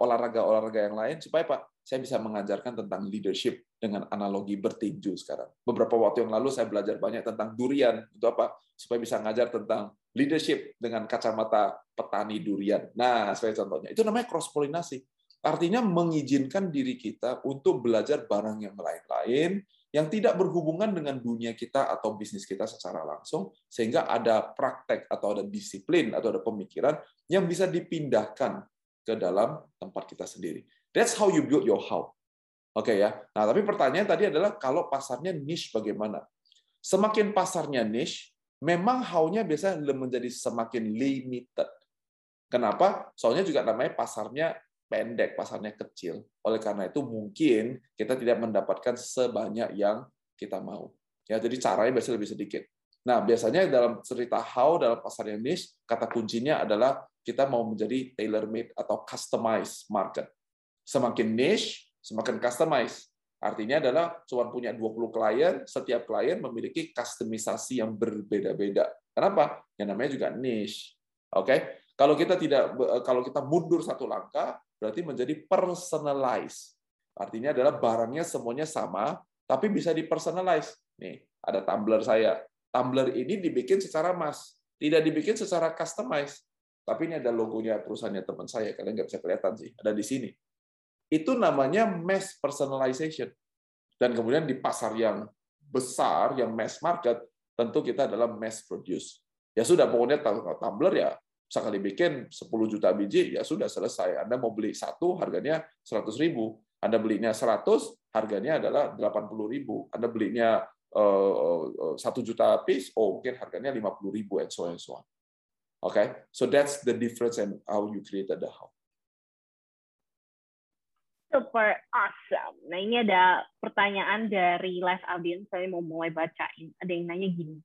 olahraga-olahraga yang lain supaya Pak saya bisa mengajarkan tentang leadership dengan analogi bertinju sekarang. Beberapa waktu yang lalu saya belajar banyak tentang durian. Itu apa? Supaya bisa ngajar tentang leadership dengan kacamata petani durian. Nah, sebagai contohnya. Itu namanya cross-pollinasi. Artinya mengizinkan diri kita untuk belajar barang yang lain-lain yang tidak berhubungan dengan dunia kita atau bisnis kita secara langsung, sehingga ada praktek atau ada disiplin atau ada pemikiran yang bisa dipindahkan ke dalam tempat kita sendiri. That's how you build your how. Oke okay, ya. Nah, tapi pertanyaan tadi adalah kalau pasarnya niche bagaimana? Semakin pasarnya niche, memang how-nya biasanya menjadi semakin limited. Kenapa? Soalnya juga namanya pasarnya pendek, pasarnya kecil. Oleh karena itu mungkin kita tidak mendapatkan sebanyak yang kita mau. Ya, jadi caranya biasanya lebih sedikit. Nah, biasanya dalam cerita how dalam pasar yang niche, kata kuncinya adalah kita mau menjadi tailor-made atau customized market. Semakin niche, semakin customized. Artinya adalah cuma punya dua puluh klien, setiap klien memiliki customisasi yang berbeda-beda. Kenapa? Yang namanya juga niche. Oke? Okay? Kalau kita tidak, kalau kita mundur satu langkah, berarti menjadi personalized. Artinya adalah barangnya semuanya sama, tapi bisa dipersonalize. Nih, ada tumbler saya. Tumbler ini dibikin secara mass, tidak dibikin secara customized. Tapi ini ada logonya perusahaannya teman saya, kalian nggak bisa kelihatan sih, ada di sini. Itu namanya mass personalization. Dan kemudian di pasar yang besar, yang mass market, tentu kita adalah mass produce. Ya sudah, pokoknya tumbler ya, sekali bikin sepuluh juta biji, ya sudah selesai. Anda mau beli satu, harganya seratus ribu. Anda belinya seratus, harganya adalah delapan puluh ribu. Anda belinya satu juta piece, oh mungkin harganya lima puluh ribu, and so on and so on. Okay? So that's the difference in how you created the how. Super awesome. Nah, ini ada pertanyaan dari live audience, saya mau mulai bacain. Ada yang nanya gini.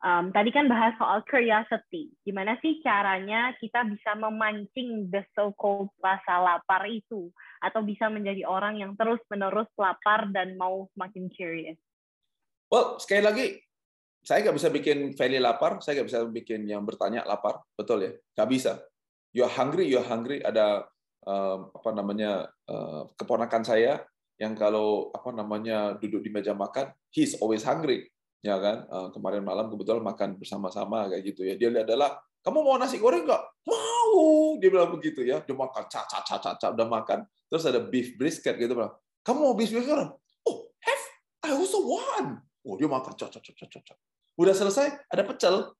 Um, tadi kan bahas soal curiosity, gimana sih caranya kita bisa memancing the so-called rasa lapar itu, atau bisa menjadi orang yang terus-menerus lapar dan mau semakin curious? Well, sekali lagi, saya nggak bisa bikin Feli lapar, saya nggak bisa bikin yang bertanya lapar, betul ya? Nggak bisa. You're hungry, you're hungry. Ada um, apa namanya uh, keponakan saya yang kalau apa namanya duduk di meja makan, he's always hungry. Ya kan, kemarin malam kebetulan makan bersama-sama kayak gitu ya. Dia adalah, kamu mau nasi goreng nggak? Mau, dia bilang begitu ya. Dia makan, caca caca caca, udah makan. Terus ada beef brisket gitu bilang, kamu mau beef brisket? Oh, have, I also want. Oh, dia makan, caca caca caca. Udah selesai, ada pecel.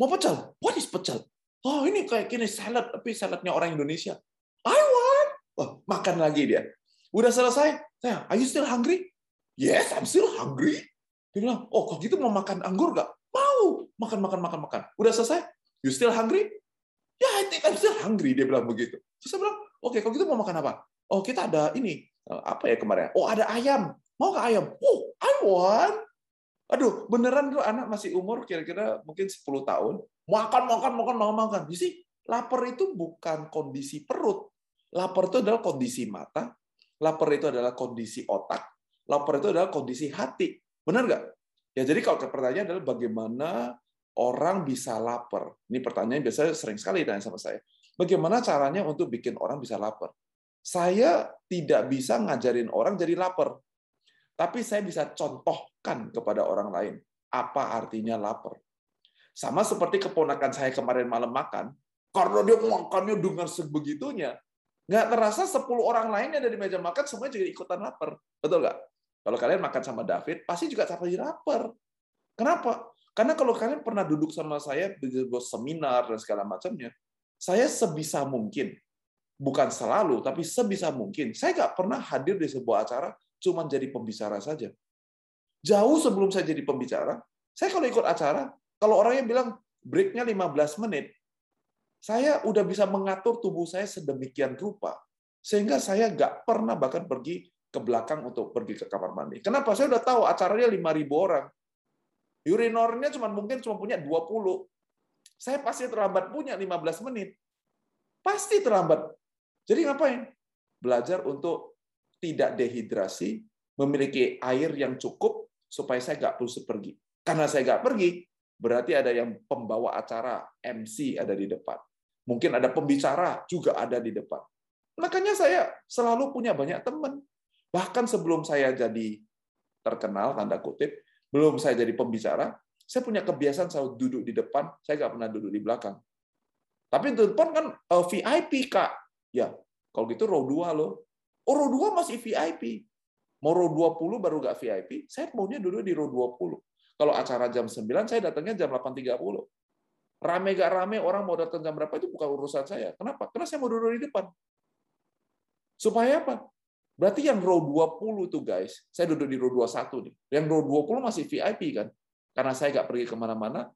Mau pecel? What is pecel? Oh, ini kayak gini salad, tapi saladnya orang Indonesia. I want. Oh, makan lagi dia. Udah selesai, saya, are you still hungry? Yes, I'm still hungry. Dia bilang, oh kok gitu mau makan anggur nggak? Mau, makan, makan, makan, makan. Udah selesai? You still hungry? Ya, yeah, I think I'm still hungry, dia bilang begitu. Terus saya bilang, oke, okay, kalau gitu mau makan apa? Oh, kita ada ini. Apa ya kemarin? Oh, ada ayam. Mau nggak ayam? Oh, I want. Aduh, beneran tuh anak masih umur kira-kira mungkin sepuluh tahun. Makan, makan, makan, makan, makan. You see, lapar itu bukan kondisi perut. Lapar itu adalah kondisi mata. Lapar itu adalah kondisi otak. Lapar itu adalah kondisi hati. Benar nggak? Ya, jadi kalau pertanyaan adalah bagaimana orang bisa lapar? Ini pertanyaan biasanya sering sekali ditanya sama saya. Bagaimana caranya untuk bikin orang bisa lapar? Saya tidak bisa ngajarin orang jadi lapar. Tapi saya bisa contohkan kepada orang lain apa artinya lapar. Sama seperti keponakan saya kemarin malam makan, karena dia makannya dengan sebegitunya, nggak terasa sepuluh orang lain yang ada di meja makan semuanya jadi ikutan lapar. Betul nggak? Kalau kalian makan sama David, pasti juga pasti lapar. Kenapa? Karena kalau kalian pernah duduk sama saya di seminar dan segala macamnya, saya sebisa mungkin, bukan selalu, tapi sebisa mungkin, saya nggak pernah hadir di sebuah acara cuma jadi pembicara saja. Jauh sebelum saya jadi pembicara, saya kalau ikut acara, kalau orangnya bilang breaknya lima belas menit, saya udah bisa mengatur tubuh saya sedemikian rupa, sehingga saya nggak pernah bahkan pergi ke belakang untuk pergi ke kamar mandi. Kenapa? Saya udah tahu acaranya lima ribu orang. Urinornya cuma mungkin cuma punya dua puluh. Saya pasti terlambat punya lima belas menit. Pasti terlambat. Jadi ngapain? Belajar untuk tidak dehidrasi, memiliki air yang cukup supaya saya nggak perlu pergi. Karena saya nggak pergi, berarti ada yang pembawa acara, M C ada di depan. Mungkin ada pembicara juga ada di depan. Makanya saya selalu punya banyak teman. Bahkan sebelum saya jadi terkenal, tanda kutip, belum saya jadi pembicara, saya punya kebiasaan saya duduk di depan, saya nggak pernah duduk di belakang. Tapi di depan kan V I P, Kak. Ya, kalau gitu row dua loh. Oh, row dua masih V I P. Mau row dua puluh baru nggak V I P, saya maunya duduk di row dua puluh. Kalau acara jam sembilan, saya datangnya jam delapan tiga puluh. Rame gak rame, orang mau datang jam berapa, itu bukan urusan saya. Kenapa? Karena saya mau duduk di depan. Supaya apa? Berarti yang row dua puluh tuh, guys, saya duduk di row dua puluh satu nih. Yang row dua puluh masih V I P, kan? Karena saya nggak pergi kemana-mana,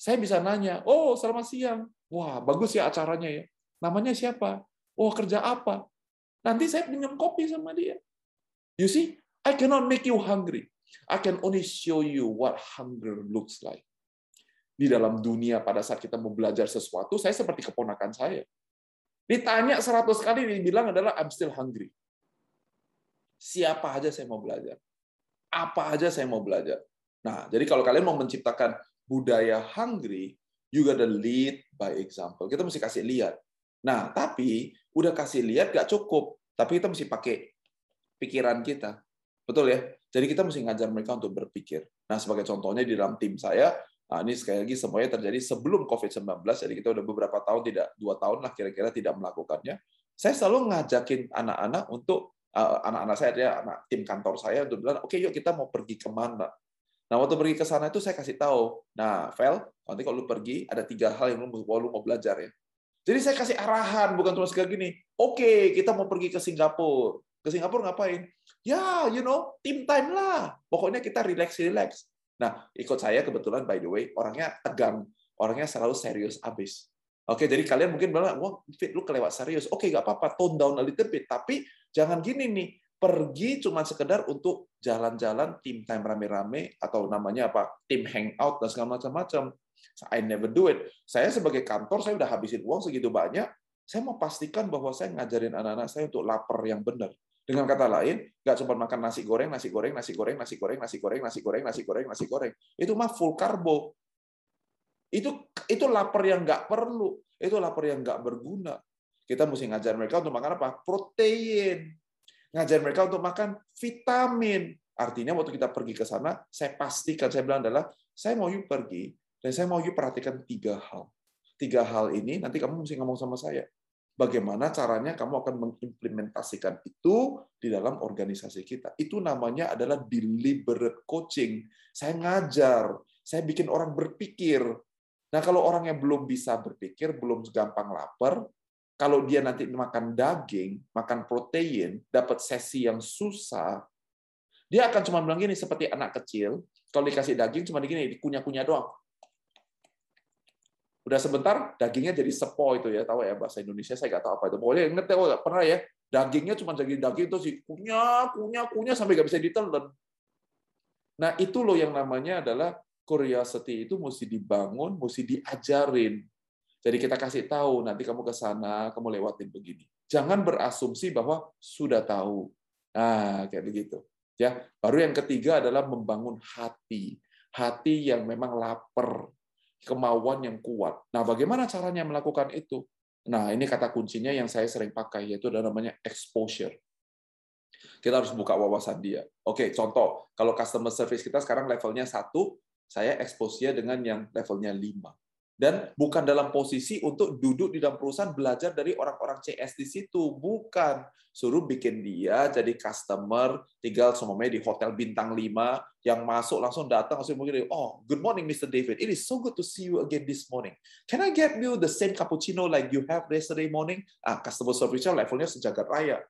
saya bisa nanya, oh, selamat siang. Wah, bagus ya acaranya ya. Namanya siapa? Oh, kerja apa? Nanti saya minum kopi sama dia. You see, I cannot make you hungry. I can only show you what hunger looks like. Di dalam dunia pada saat kita mau belajar sesuatu, saya seperti keponakan saya. Ditanya seratus kali, dibilang adalah I'm still hungry. Siapa aja saya mau belajar. Apa aja saya mau belajar. Nah, jadi kalau kalian mau menciptakan budaya hungry, you gotta lead by example. Kita mesti kasih lihat. Nah, tapi udah kasih lihat nggak cukup. Tapi kita mesti pakai pikiran kita. Betul ya? Jadi kita mesti ngajar mereka untuk berpikir. Nah, sebagai contohnya di dalam tim saya, nah ini sekali lagi semuanya terjadi sebelum covid sembilan belas, jadi kita udah beberapa tahun, tidak dua tahun lah kira-kira tidak melakukannya. Saya selalu ngajakin anak-anak untuk, anak-anak saya, dia anak tim kantor saya, untuk bilang, oke okay, yuk kita mau pergi kemana. Nah, waktu pergi ke sana itu saya kasih tahu, nah, Fel, nanti kalau lu pergi, ada tiga hal yang lu, lu mau belajar ya. Jadi saya kasih arahan, bukan cuma segala gini, oke, okay, kita mau pergi ke Singapura. Ke Singapura ngapain? Ya, you know, team time lah. Pokoknya kita relax-relax. Nah, ikut saya kebetulan, by the way, orangnya tegang. Orangnya selalu serius abis. Oke, jadi kalian mungkin bilang, wah, Fit, lu kelewat serius. Oke, nggak apa-apa, tone down a little bit. Tapi jangan gini nih, pergi cuma sekedar untuk jalan-jalan, team time rame-rame, atau namanya apa, team hangout, dan segala macam-macam. I never do it. Saya sebagai kantor, saya udah habisin uang segitu banyak, saya mau pastikan bahwa saya ngajarin anak-anak saya untuk lapar yang benar. Dengan kata lain, nggak cuma makan nasi goreng, nasi goreng, nasi goreng, nasi goreng, nasi goreng, nasi goreng, nasi goreng, nasi goreng. Itu mah full karbo. Itu itu lapar yang nggak perlu. Itu lapar yang nggak berguna. Kita mesti ngajar mereka untuk makan apa? Protein. Ngajar mereka untuk makan vitamin. Artinya waktu kita pergi ke sana, saya pastikan, saya bilang adalah, saya mau you pergi, dan saya mau you perhatikan tiga hal. Tiga hal ini nanti kamu mesti ngomong sama saya. Bagaimana caranya kamu akan mengimplementasikan itu di dalam organisasi kita. Itu namanya adalah deliberate coaching. Saya ngajar, saya bikin orang berpikir. Nah, kalau orang yang belum bisa berpikir, belum gampang lapar, kalau dia nanti makan daging, makan protein, dapat sesi yang susah, dia akan cuma bilang gini, seperti anak kecil, kalau dikasih daging cuma begini, dikunyah-kunyah doang. Udah sebentar, dagingnya jadi sepo itu ya, tahu ya bahasa Indonesia, saya nggak tahu apa itu. Pokoknya inget ya, oh, nggak pernah ya, dagingnya cuma jadi daging terus kunyah, kunyah, kunyah, sampai nggak bisa ditelan. Nah, itu loh yang namanya adalah curiosity, itu mesti dibangun, mesti diajarin. Jadi kita kasih tahu, nanti kamu ke sana, kamu lewatin begini. Jangan berasumsi bahwa sudah tahu. Nah, kayak begitu. Ya, baru yang ketiga adalah membangun hati. Hati yang memang lapar. Kemauan yang kuat. Nah, bagaimana caranya melakukan itu? Nah, ini kata kuncinya yang saya sering pakai, yaitu namanya exposure. Kita harus buka wawasan dia. Oke, contoh, kalau customer service kita sekarang levelnya satu, saya expose-nya dengan yang levelnya lima. Dan bukan dalam posisi untuk duduk di dalam perusahaan belajar dari orang-orang C S di situ. Bukan. Suruh bikin dia jadi customer, tinggal semuanya di hotel bintang lima, yang masuk langsung datang langsung begini, oh, good morning Mister David, it is so good to see you again this morning. Can I get you the same cappuccino like you have yesterday morning? Ah, customer service-nya levelnya sejagat raya.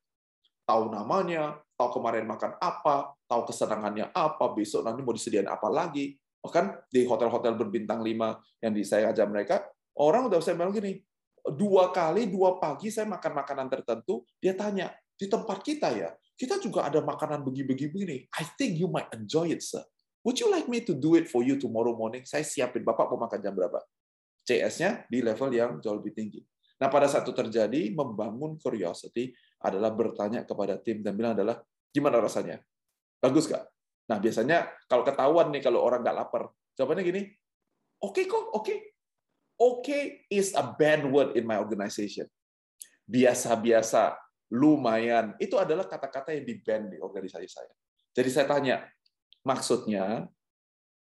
Tahu namanya, tahu kemarin makan apa, tahu kesenangannya apa, besok nanti mau disediain apa lagi. Oh, kan di hotel-hotel berbintang lima yang saya ajar mereka, orang udah saya bilang gini, dua kali, dua pagi saya makan makanan tertentu, dia tanya, di tempat kita ya, kita juga ada makanan begini-begini. I think you might enjoy it, sir. Would you like me to do it for you tomorrow morning? Saya siapin, Bapak mau makan jam berapa? C S-nya di level yang jauh lebih tinggi. Nah, pada saat itu terjadi, membangun curiosity adalah bertanya kepada tim dan bilang adalah, gimana rasanya? Bagus nggak? Nah, biasanya kalau ketahuan nih kalau orang nggak lapar, jawabannya gini, oke okay kok, oke. Okay. Oke okay is a banned word in my organization. biasa-biasa, lumayan, itu adalah kata-kata yang di-ban di organisasi saya. Jadi saya tanya, maksudnya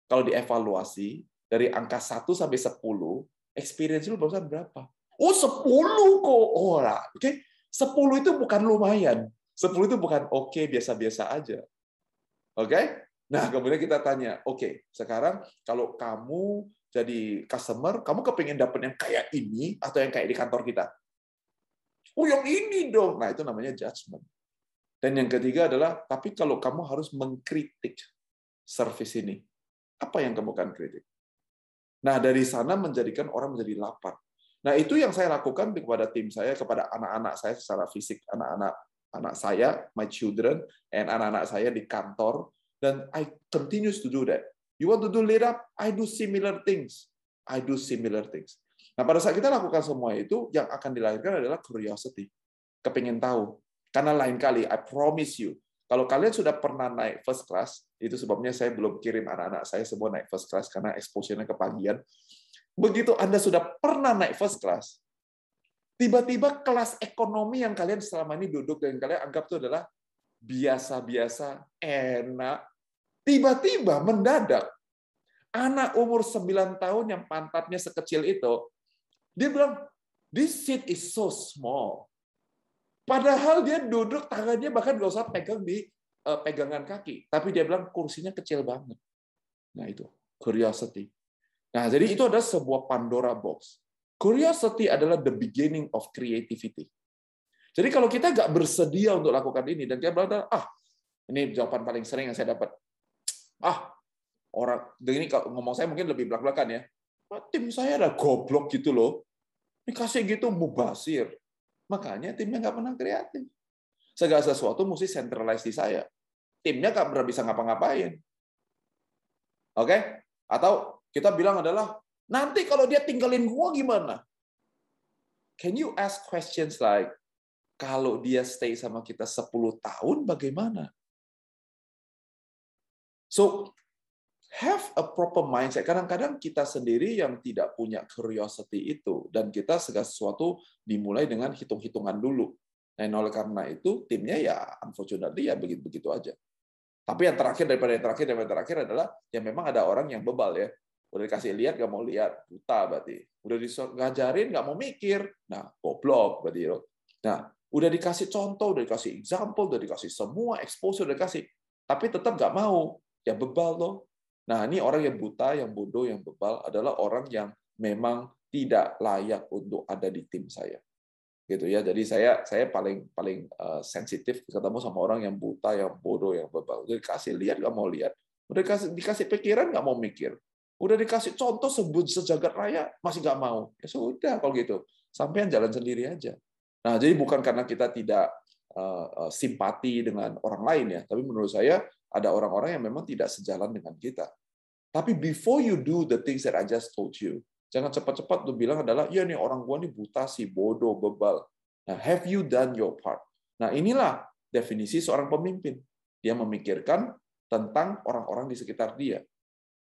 kalau dievaluasi dari angka satu sampai sepuluh, experience lu barusan berapa? Oh, sepuluh kok. Oh, nah, oke. Okay. sepuluh itu bukan lumayan. sepuluh itu bukan oke, okay, biasa-biasa aja. Oke? Okay? Nah, kemudian kita tanya, oke, okay, sekarang kalau kamu jadi customer, kamu kepengen dapat yang kayak ini atau yang kayak di kantor kita? Oh, yang ini dong. Nah, itu namanya judgment. Dan yang ketiga adalah, tapi kalau kamu harus mengkritik service ini, apa yang kamu akan kritik? Nah, dari sana menjadikan orang menjadi lapar. Nah, itu yang saya lakukan kepada tim saya, kepada anak-anak saya secara fisik, anak-anak anak saya, my children, and anak-anak saya di kantor, dan I continue to do that. You want to do lead up? I do similar things. I do similar things. Nah, pada saat kita lakukan semua itu, yang akan dilahirkan adalah curiosity, kepingin tahu. Karena lain kali, I promise you, kalau kalian sudah pernah naik first class, itu sebabnya saya belum kirim anak-anak saya semua naik first class, karena exposure-nya kepagian. Begitu Anda sudah pernah naik first class, tiba-tiba kelas ekonomi yang kalian selama ini duduk dan kalian anggap itu adalah biasa-biasa, enak, tiba-tiba mendadak, anak umur sembilan tahun yang pantatnya sekecil itu, dia bilang, this seat is so small. Padahal dia duduk, tangannya bahkan nggak usah pegang di eh, pegangan kaki. Tapi dia bilang, kursinya kecil banget. Nah itu, curiosity. Nah, jadi itu adalah sebuah Pandora box. Curiosity adalah the beginning of creativity. Jadi kalau kita nggak bersedia untuk lakukan ini, dan kita bilang, ah, ini jawaban paling sering yang saya dapat. Ah, orang, ini kalau ngomong saya mungkin lebih belak-belakan ya. Tim saya ada goblok gitu loh. Dikasih gitu mubasir. Makanya timnya nggak pernah kreatif. Segala sesuatu mesti centralized di saya. Timnya nggak pernah bisa ngapa-ngapain. Oke? Okay? Atau kita bilang adalah, nanti kalau dia tinggalin gua gimana? Can you ask questions like, kalau dia stay sama kita sepuluh tahun, bagaimana? So, have a proper mindset. Kadang-kadang kita sendiri yang tidak punya curiosity itu, dan kita segala sesuatu dimulai dengan hitung-hitungan dulu. Dan oleh karena itu, timnya ya unfortunately ya begitu-begitu aja. Tapi yang terakhir daripada yang terakhir, daripada yang terakhir adalah, ya memang ada orang yang bebal ya. Udah dikasih lihat, nggak mau lihat. Buta berarti. Udah diajarin, nggak mau mikir. Nah, goblok berarti. Nah, udah dikasih contoh, udah dikasih example, udah dikasih semua, exposure udah dikasih. Tapi tetap nggak mau. Ya bebal loh. Nah, ini orang yang buta, yang bodoh, yang bebal adalah orang yang memang tidak layak untuk ada di tim saya. Gitu ya. Jadi saya saya paling paling sensitif ketemu sama orang yang buta, yang bodoh, yang bebal. Udah dikasih lihat, nggak mau lihat. Udah dikasih, dikasih pikiran, nggak mau mikir. Udah dikasih contoh sebut sejagat raya, masih nggak mau. Ya sudah kalau gitu. Sampean jalan sendiri aja. Nah, jadi bukan karena kita tidak uh, simpati dengan orang lain ya, tapi menurut saya ada orang-orang yang memang tidak sejalan dengan kita. Tapi before you do the things that I just told you, jangan cepat-cepat lu bilang adalah, ya nih orang gua nih buta sih, bodoh, bebal. Nah, have you done your part? Nah, inilah definisi seorang pemimpin. Dia memikirkan tentang orang-orang di sekitar dia.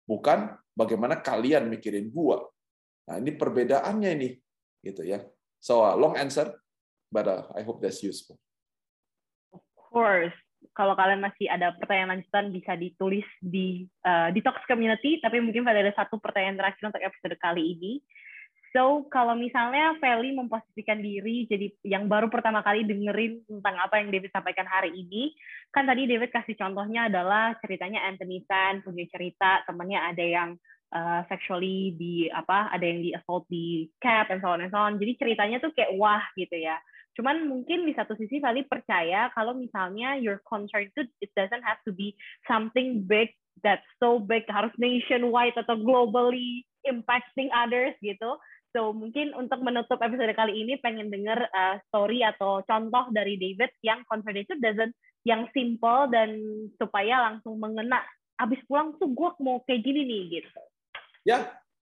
Bukan bagaimana kalian mikirin gua. Nah, ini perbedaannya ini, gitu ya. So uh, long answer, but uh, I hope that's useful. Of course, kalau kalian masih ada pertanyaan lanjutan bisa ditulis di uh, Detox Community. Tapi mungkin pada ada satu pertanyaan terakhir untuk episode kali ini. So kalau misalnya Feli memposisikan diri jadi yang baru pertama kali dengerin tentang apa yang David sampaikan hari ini, kan tadi David kasih contohnya adalah ceritanya Anthony Tan punya cerita temannya ada yang uh, sexually di apa, ada yang di assault di cab and so on and so on. Jadi ceritanya tuh kayak wah gitu ya. Cuman mungkin di satu sisi Feli percaya kalau misalnya your concern itu it doesn't have to be something big that's so big harus nationwide atau globally impacting others gitu. So, mungkin untuk menutup episode kali ini pengen dengar uh, story atau contoh dari David yang conversation doesn't yang simple dan supaya langsung mengena. Abis pulang tuh gue mau kayak gini nih gitu. Ya, yeah,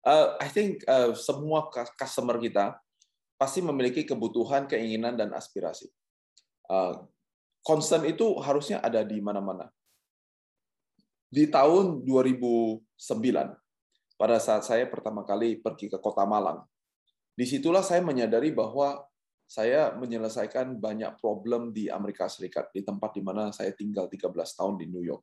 uh, I think uh, semua customer kita pasti memiliki kebutuhan, keinginan dan aspirasi. Uh, concern itu harusnya ada di mana-mana. Di tahun dua ribu sembilan pada saat saya pertama kali pergi ke Kota Malang. Disitulah saya menyadari bahwa saya menyelesaikan banyak problem di Amerika Serikat, di tempat di mana saya tinggal tiga belas tahun di New York.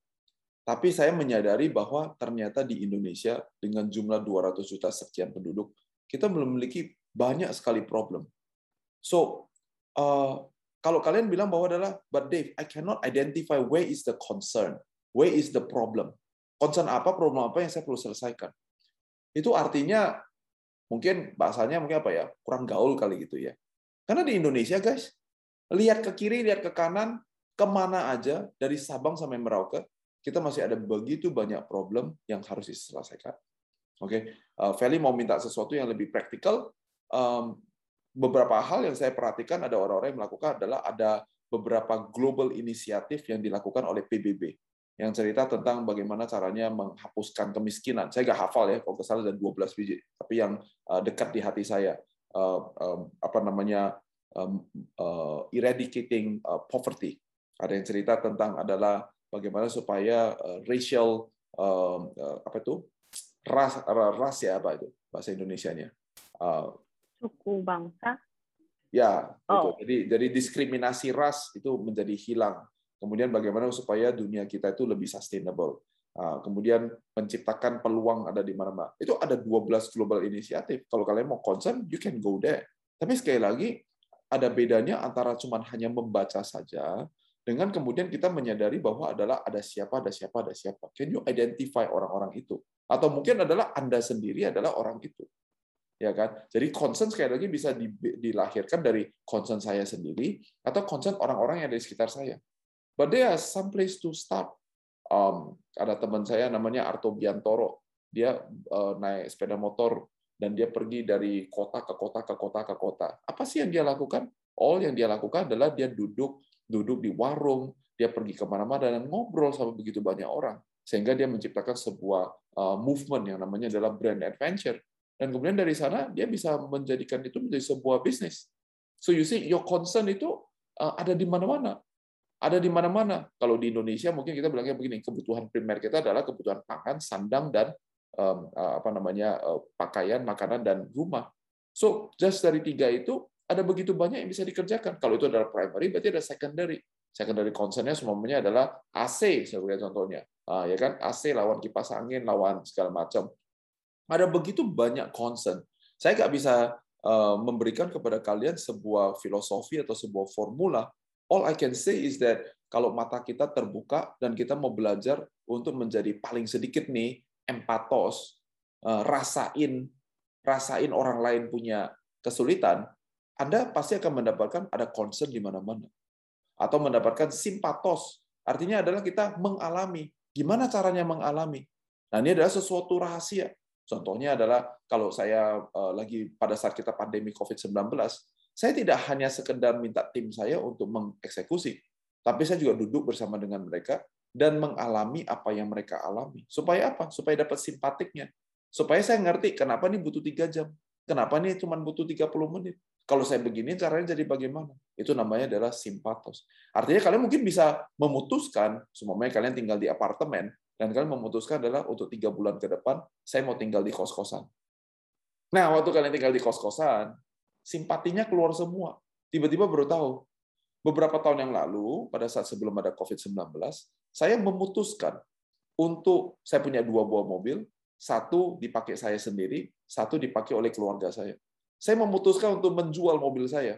Tapi saya menyadari bahwa ternyata di Indonesia dengan jumlah dua ratus juta sekian penduduk, kita belum memiliki banyak sekali problem. So, uh, kalau kalian bilang bahwa adalah, but Dave, I cannot identify where is the concern, where is the problem. Concern apa, problem apa yang saya perlu selesaikan. Itu artinya, mungkin bahasanya mungkin apa ya, kurang gaul kali gitu ya. Karena di Indonesia, guys, lihat ke kiri, lihat ke kanan, kemana aja, dari Sabang sampai Merauke, kita masih ada begitu banyak problem yang harus diselesaikan. Oke, okay. Feli mau minta sesuatu yang lebih praktikal. Beberapa hal yang saya perhatikan ada orang-orang yang melakukan adalah ada beberapa global inisiatif yang dilakukan oleh P B B yang cerita tentang bagaimana caranya menghapuskan kemiskinan. Saya nggak hafal ya, kalau kesalahan ada dua belas biji, tapi yang dekat di hati saya apa namanya eradicating poverty. Ada yang cerita tentang adalah bagaimana supaya racial apa itu ras ras ya apa itu bahasa Indonesianya suku bangsa ya oh. Itu. jadi jadi diskriminasi ras itu menjadi hilang, kemudian bagaimana supaya dunia kita itu lebih sustainable, kemudian menciptakan peluang ada di mana-mana. Itu ada dua belas global inisiatif. Kalau kalian mau concern, you can go there. Tapi sekali lagi ada bedanya antara cuman hanya membaca saja dengan kemudian kita menyadari bahwa adalah ada siapa, ada siapa, ada siapa. Can you identify orang-orang itu? Atau mungkin adalah Anda sendiri adalah orang itu. Ya kan? Jadi concern sekali lagi bisa dilahirkan dari concern saya sendiri atau concern orang-orang yang ada di sekitar saya. But there are some place to start. Um, ada teman saya namanya Arto Biantoro. Dia uh, naik sepeda motor dan dia pergi dari kota ke kota ke kota ke kota. Apa sih yang dia lakukan? All yang dia lakukan adalah dia duduk duduk di warung, dia pergi kemana-mana dan ngobrol sama begitu banyak orang. Sehingga dia menciptakan sebuah movement yang namanya adalah Brand Adventure. Dan kemudian dari sana, dia bisa menjadikan itu menjadi sebuah bisnis. So you see, your concern itu ada di mana-mana. Ada di mana-mana. Kalau di Indonesia, mungkin kita bilangnya begini, kebutuhan primer kita adalah kebutuhan pangan, sandang, dan apa namanya pakaian, makanan, dan rumah. So, just dari tiga itu, ada begitu banyak yang bisa dikerjakan. Kalau itu adalah primary, berarti ada secondary. Secondary concernnya semuanya adalah A C, sebagai contohnya, ah, ya kan? A C lawan kipas angin, lawan segala macam. Ada begitu banyak concern. Saya nggak bisa uh, memberikan kepada kalian sebuah filosofi atau sebuah formula. All I can say is that kalau mata kita terbuka dan kita mau belajar untuk menjadi paling sedikit nih empatos, uh, rasain, rasain orang lain punya kesulitan. Anda pasti akan mendapatkan ada concern di mana-mana. Atau mendapatkan simpatos. Artinya adalah kita mengalami. Gimana caranya mengalami? Nah, ini adalah sesuatu rahasia. Contohnya adalah kalau saya lagi pada saat kita pandemi covid sembilan belas, saya tidak hanya sekedar minta tim saya untuk mengeksekusi, tapi saya juga duduk bersama dengan mereka dan mengalami apa yang mereka alami. Supaya apa? Supaya dapat simpatiknya. Supaya saya ngerti kenapa ini butuh tiga jam. Kenapa ini cuma butuh tiga puluh menit. Kalau saya begini, caranya jadi bagaimana? Itu namanya adalah simpatos. Artinya kalian mungkin bisa memutuskan, semuanya kalian tinggal di apartemen, dan kalian memutuskan adalah untuk tiga bulan ke depan, saya mau tinggal di kos-kosan. Nah, waktu kalian tinggal di kos-kosan, simpatinya keluar semua. Tiba-tiba baru tahu. Beberapa tahun yang lalu, pada saat sebelum ada covid sembilan belas, saya memutuskan untuk, saya punya dua buah mobil, satu dipakai saya sendiri, satu dipakai oleh keluarga saya. Saya memutuskan untuk menjual mobil saya.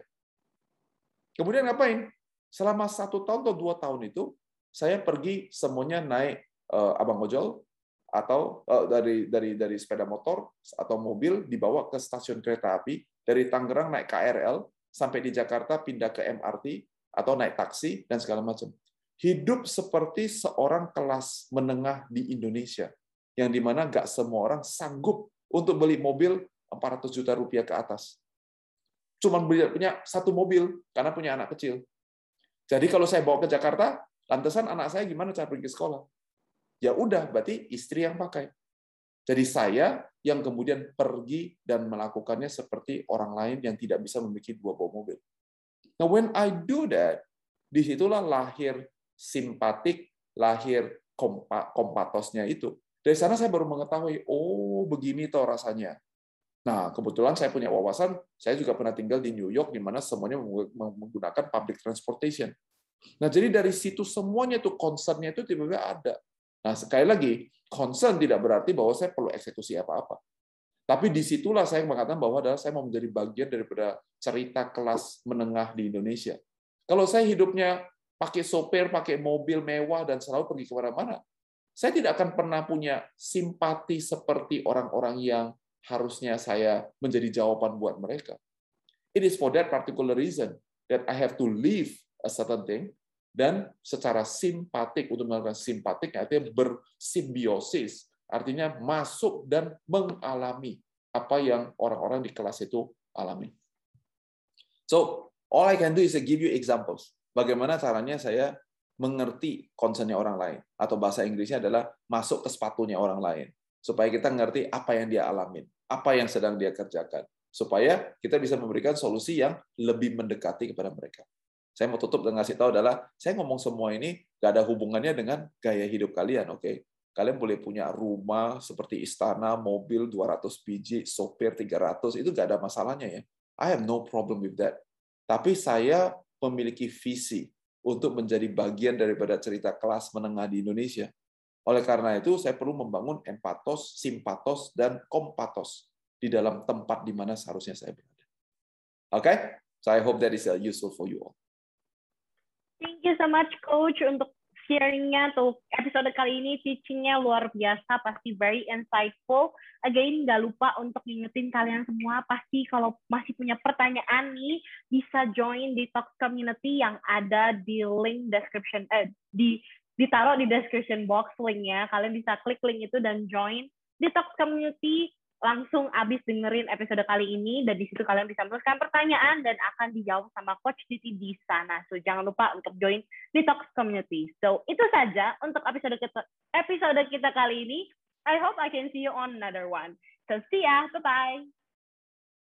Kemudian ngapain? Selama satu tahun atau dua tahun itu, saya pergi semuanya naik eh, abang ojol atau eh, dari dari dari sepeda motor atau mobil dibawa ke stasiun kereta api dari Tangerang naik K R L sampai di Jakarta pindah ke M R T atau naik taksi dan segala macam. Hidup seperti seorang kelas menengah di Indonesia yang dimana nggak semua orang sanggup untuk beli mobil empat ratus juta rupiah ke atas. Cuman punya satu mobil, karena punya anak kecil. Jadi kalau saya bawa ke Jakarta, lantasan anak saya gimana cara pergi ke sekolah? Ya udah, berarti istri yang pakai. Jadi saya yang kemudian pergi dan melakukannya seperti orang lain yang tidak bisa memiliki dua buah mobil. Now when I do that, disitulah lahir simpatik, lahir kompatosnya itu. Dari sana saya baru mengetahui, oh begini toh rasanya. Nah, kebetulan saya punya wawasan, saya juga pernah tinggal di New York, di mana semuanya menggunakan public transportation. Nah, jadi dari situ semuanya tuh concern-nya itu tiba-tiba ada. Nah, sekali lagi, concern tidak berarti bahwa saya perlu eksekusi apa-apa. Tapi disitulah saya mengatakan bahwa adalah saya mau menjadi bagian daripada cerita kelas menengah di Indonesia. Kalau saya hidupnya pakai sopir, pakai mobil mewah, dan selalu pergi kemana-mana, saya tidak akan pernah punya simpati seperti orang-orang yang harusnya saya menjadi jawaban buat mereka. It is for that particular reason that I have to leave a certain thing, dan secara simpatik, untuk melakukan simpatik, artinya bersimbiosis, artinya masuk dan mengalami apa yang orang-orang di kelas itu alami. So, all I can do is to give you examples. Bagaimana caranya saya mengerti concernnya orang lain, atau bahasa Inggrisnya adalah masuk ke sepatunya orang lain, supaya kita ngerti apa yang dia alamin, apa yang sedang dia kerjakan, supaya kita bisa memberikan solusi yang lebih mendekati kepada mereka. Saya mau tutup dengan ngasih tahu adalah, saya ngomong semua ini gak ada hubungannya dengan gaya hidup kalian, oke? Okay? Kalian boleh punya rumah seperti istana, mobil dua ratus biji, sopir tiga ratus, itu gak ada masalahnya ya. I have no problem with that. Tapi saya memiliki visi untuk menjadi bagian daripada cerita kelas menengah di Indonesia. Oleh karena itu, saya perlu membangun empatos, simpatos, dan kompatos di dalam tempat di mana seharusnya saya berada. Oke? Okay? So I hope that is useful for you all. Thank you so much, Coach, untuk sharing-nya tuh episode kali ini. Teaching-nya luar biasa, pasti very insightful. Again, nggak lupa untuk ngingetin kalian semua, pasti kalau masih punya pertanyaan nih, bisa join di Talks Community yang ada di link description, eh, di, ditaruh di description box link-nya. Kalian bisa klik link itu dan join di Talks Community, langsung abis dengerin episode kali ini, dan di situ kalian bisa menuliskan pertanyaan dan akan dijawab sama Coach Titi di sana. So jangan lupa untuk join di Talks Community. So itu saja untuk episode kita, episode kita kali ini. I hope I can see you on another one. So see ya, bye bye.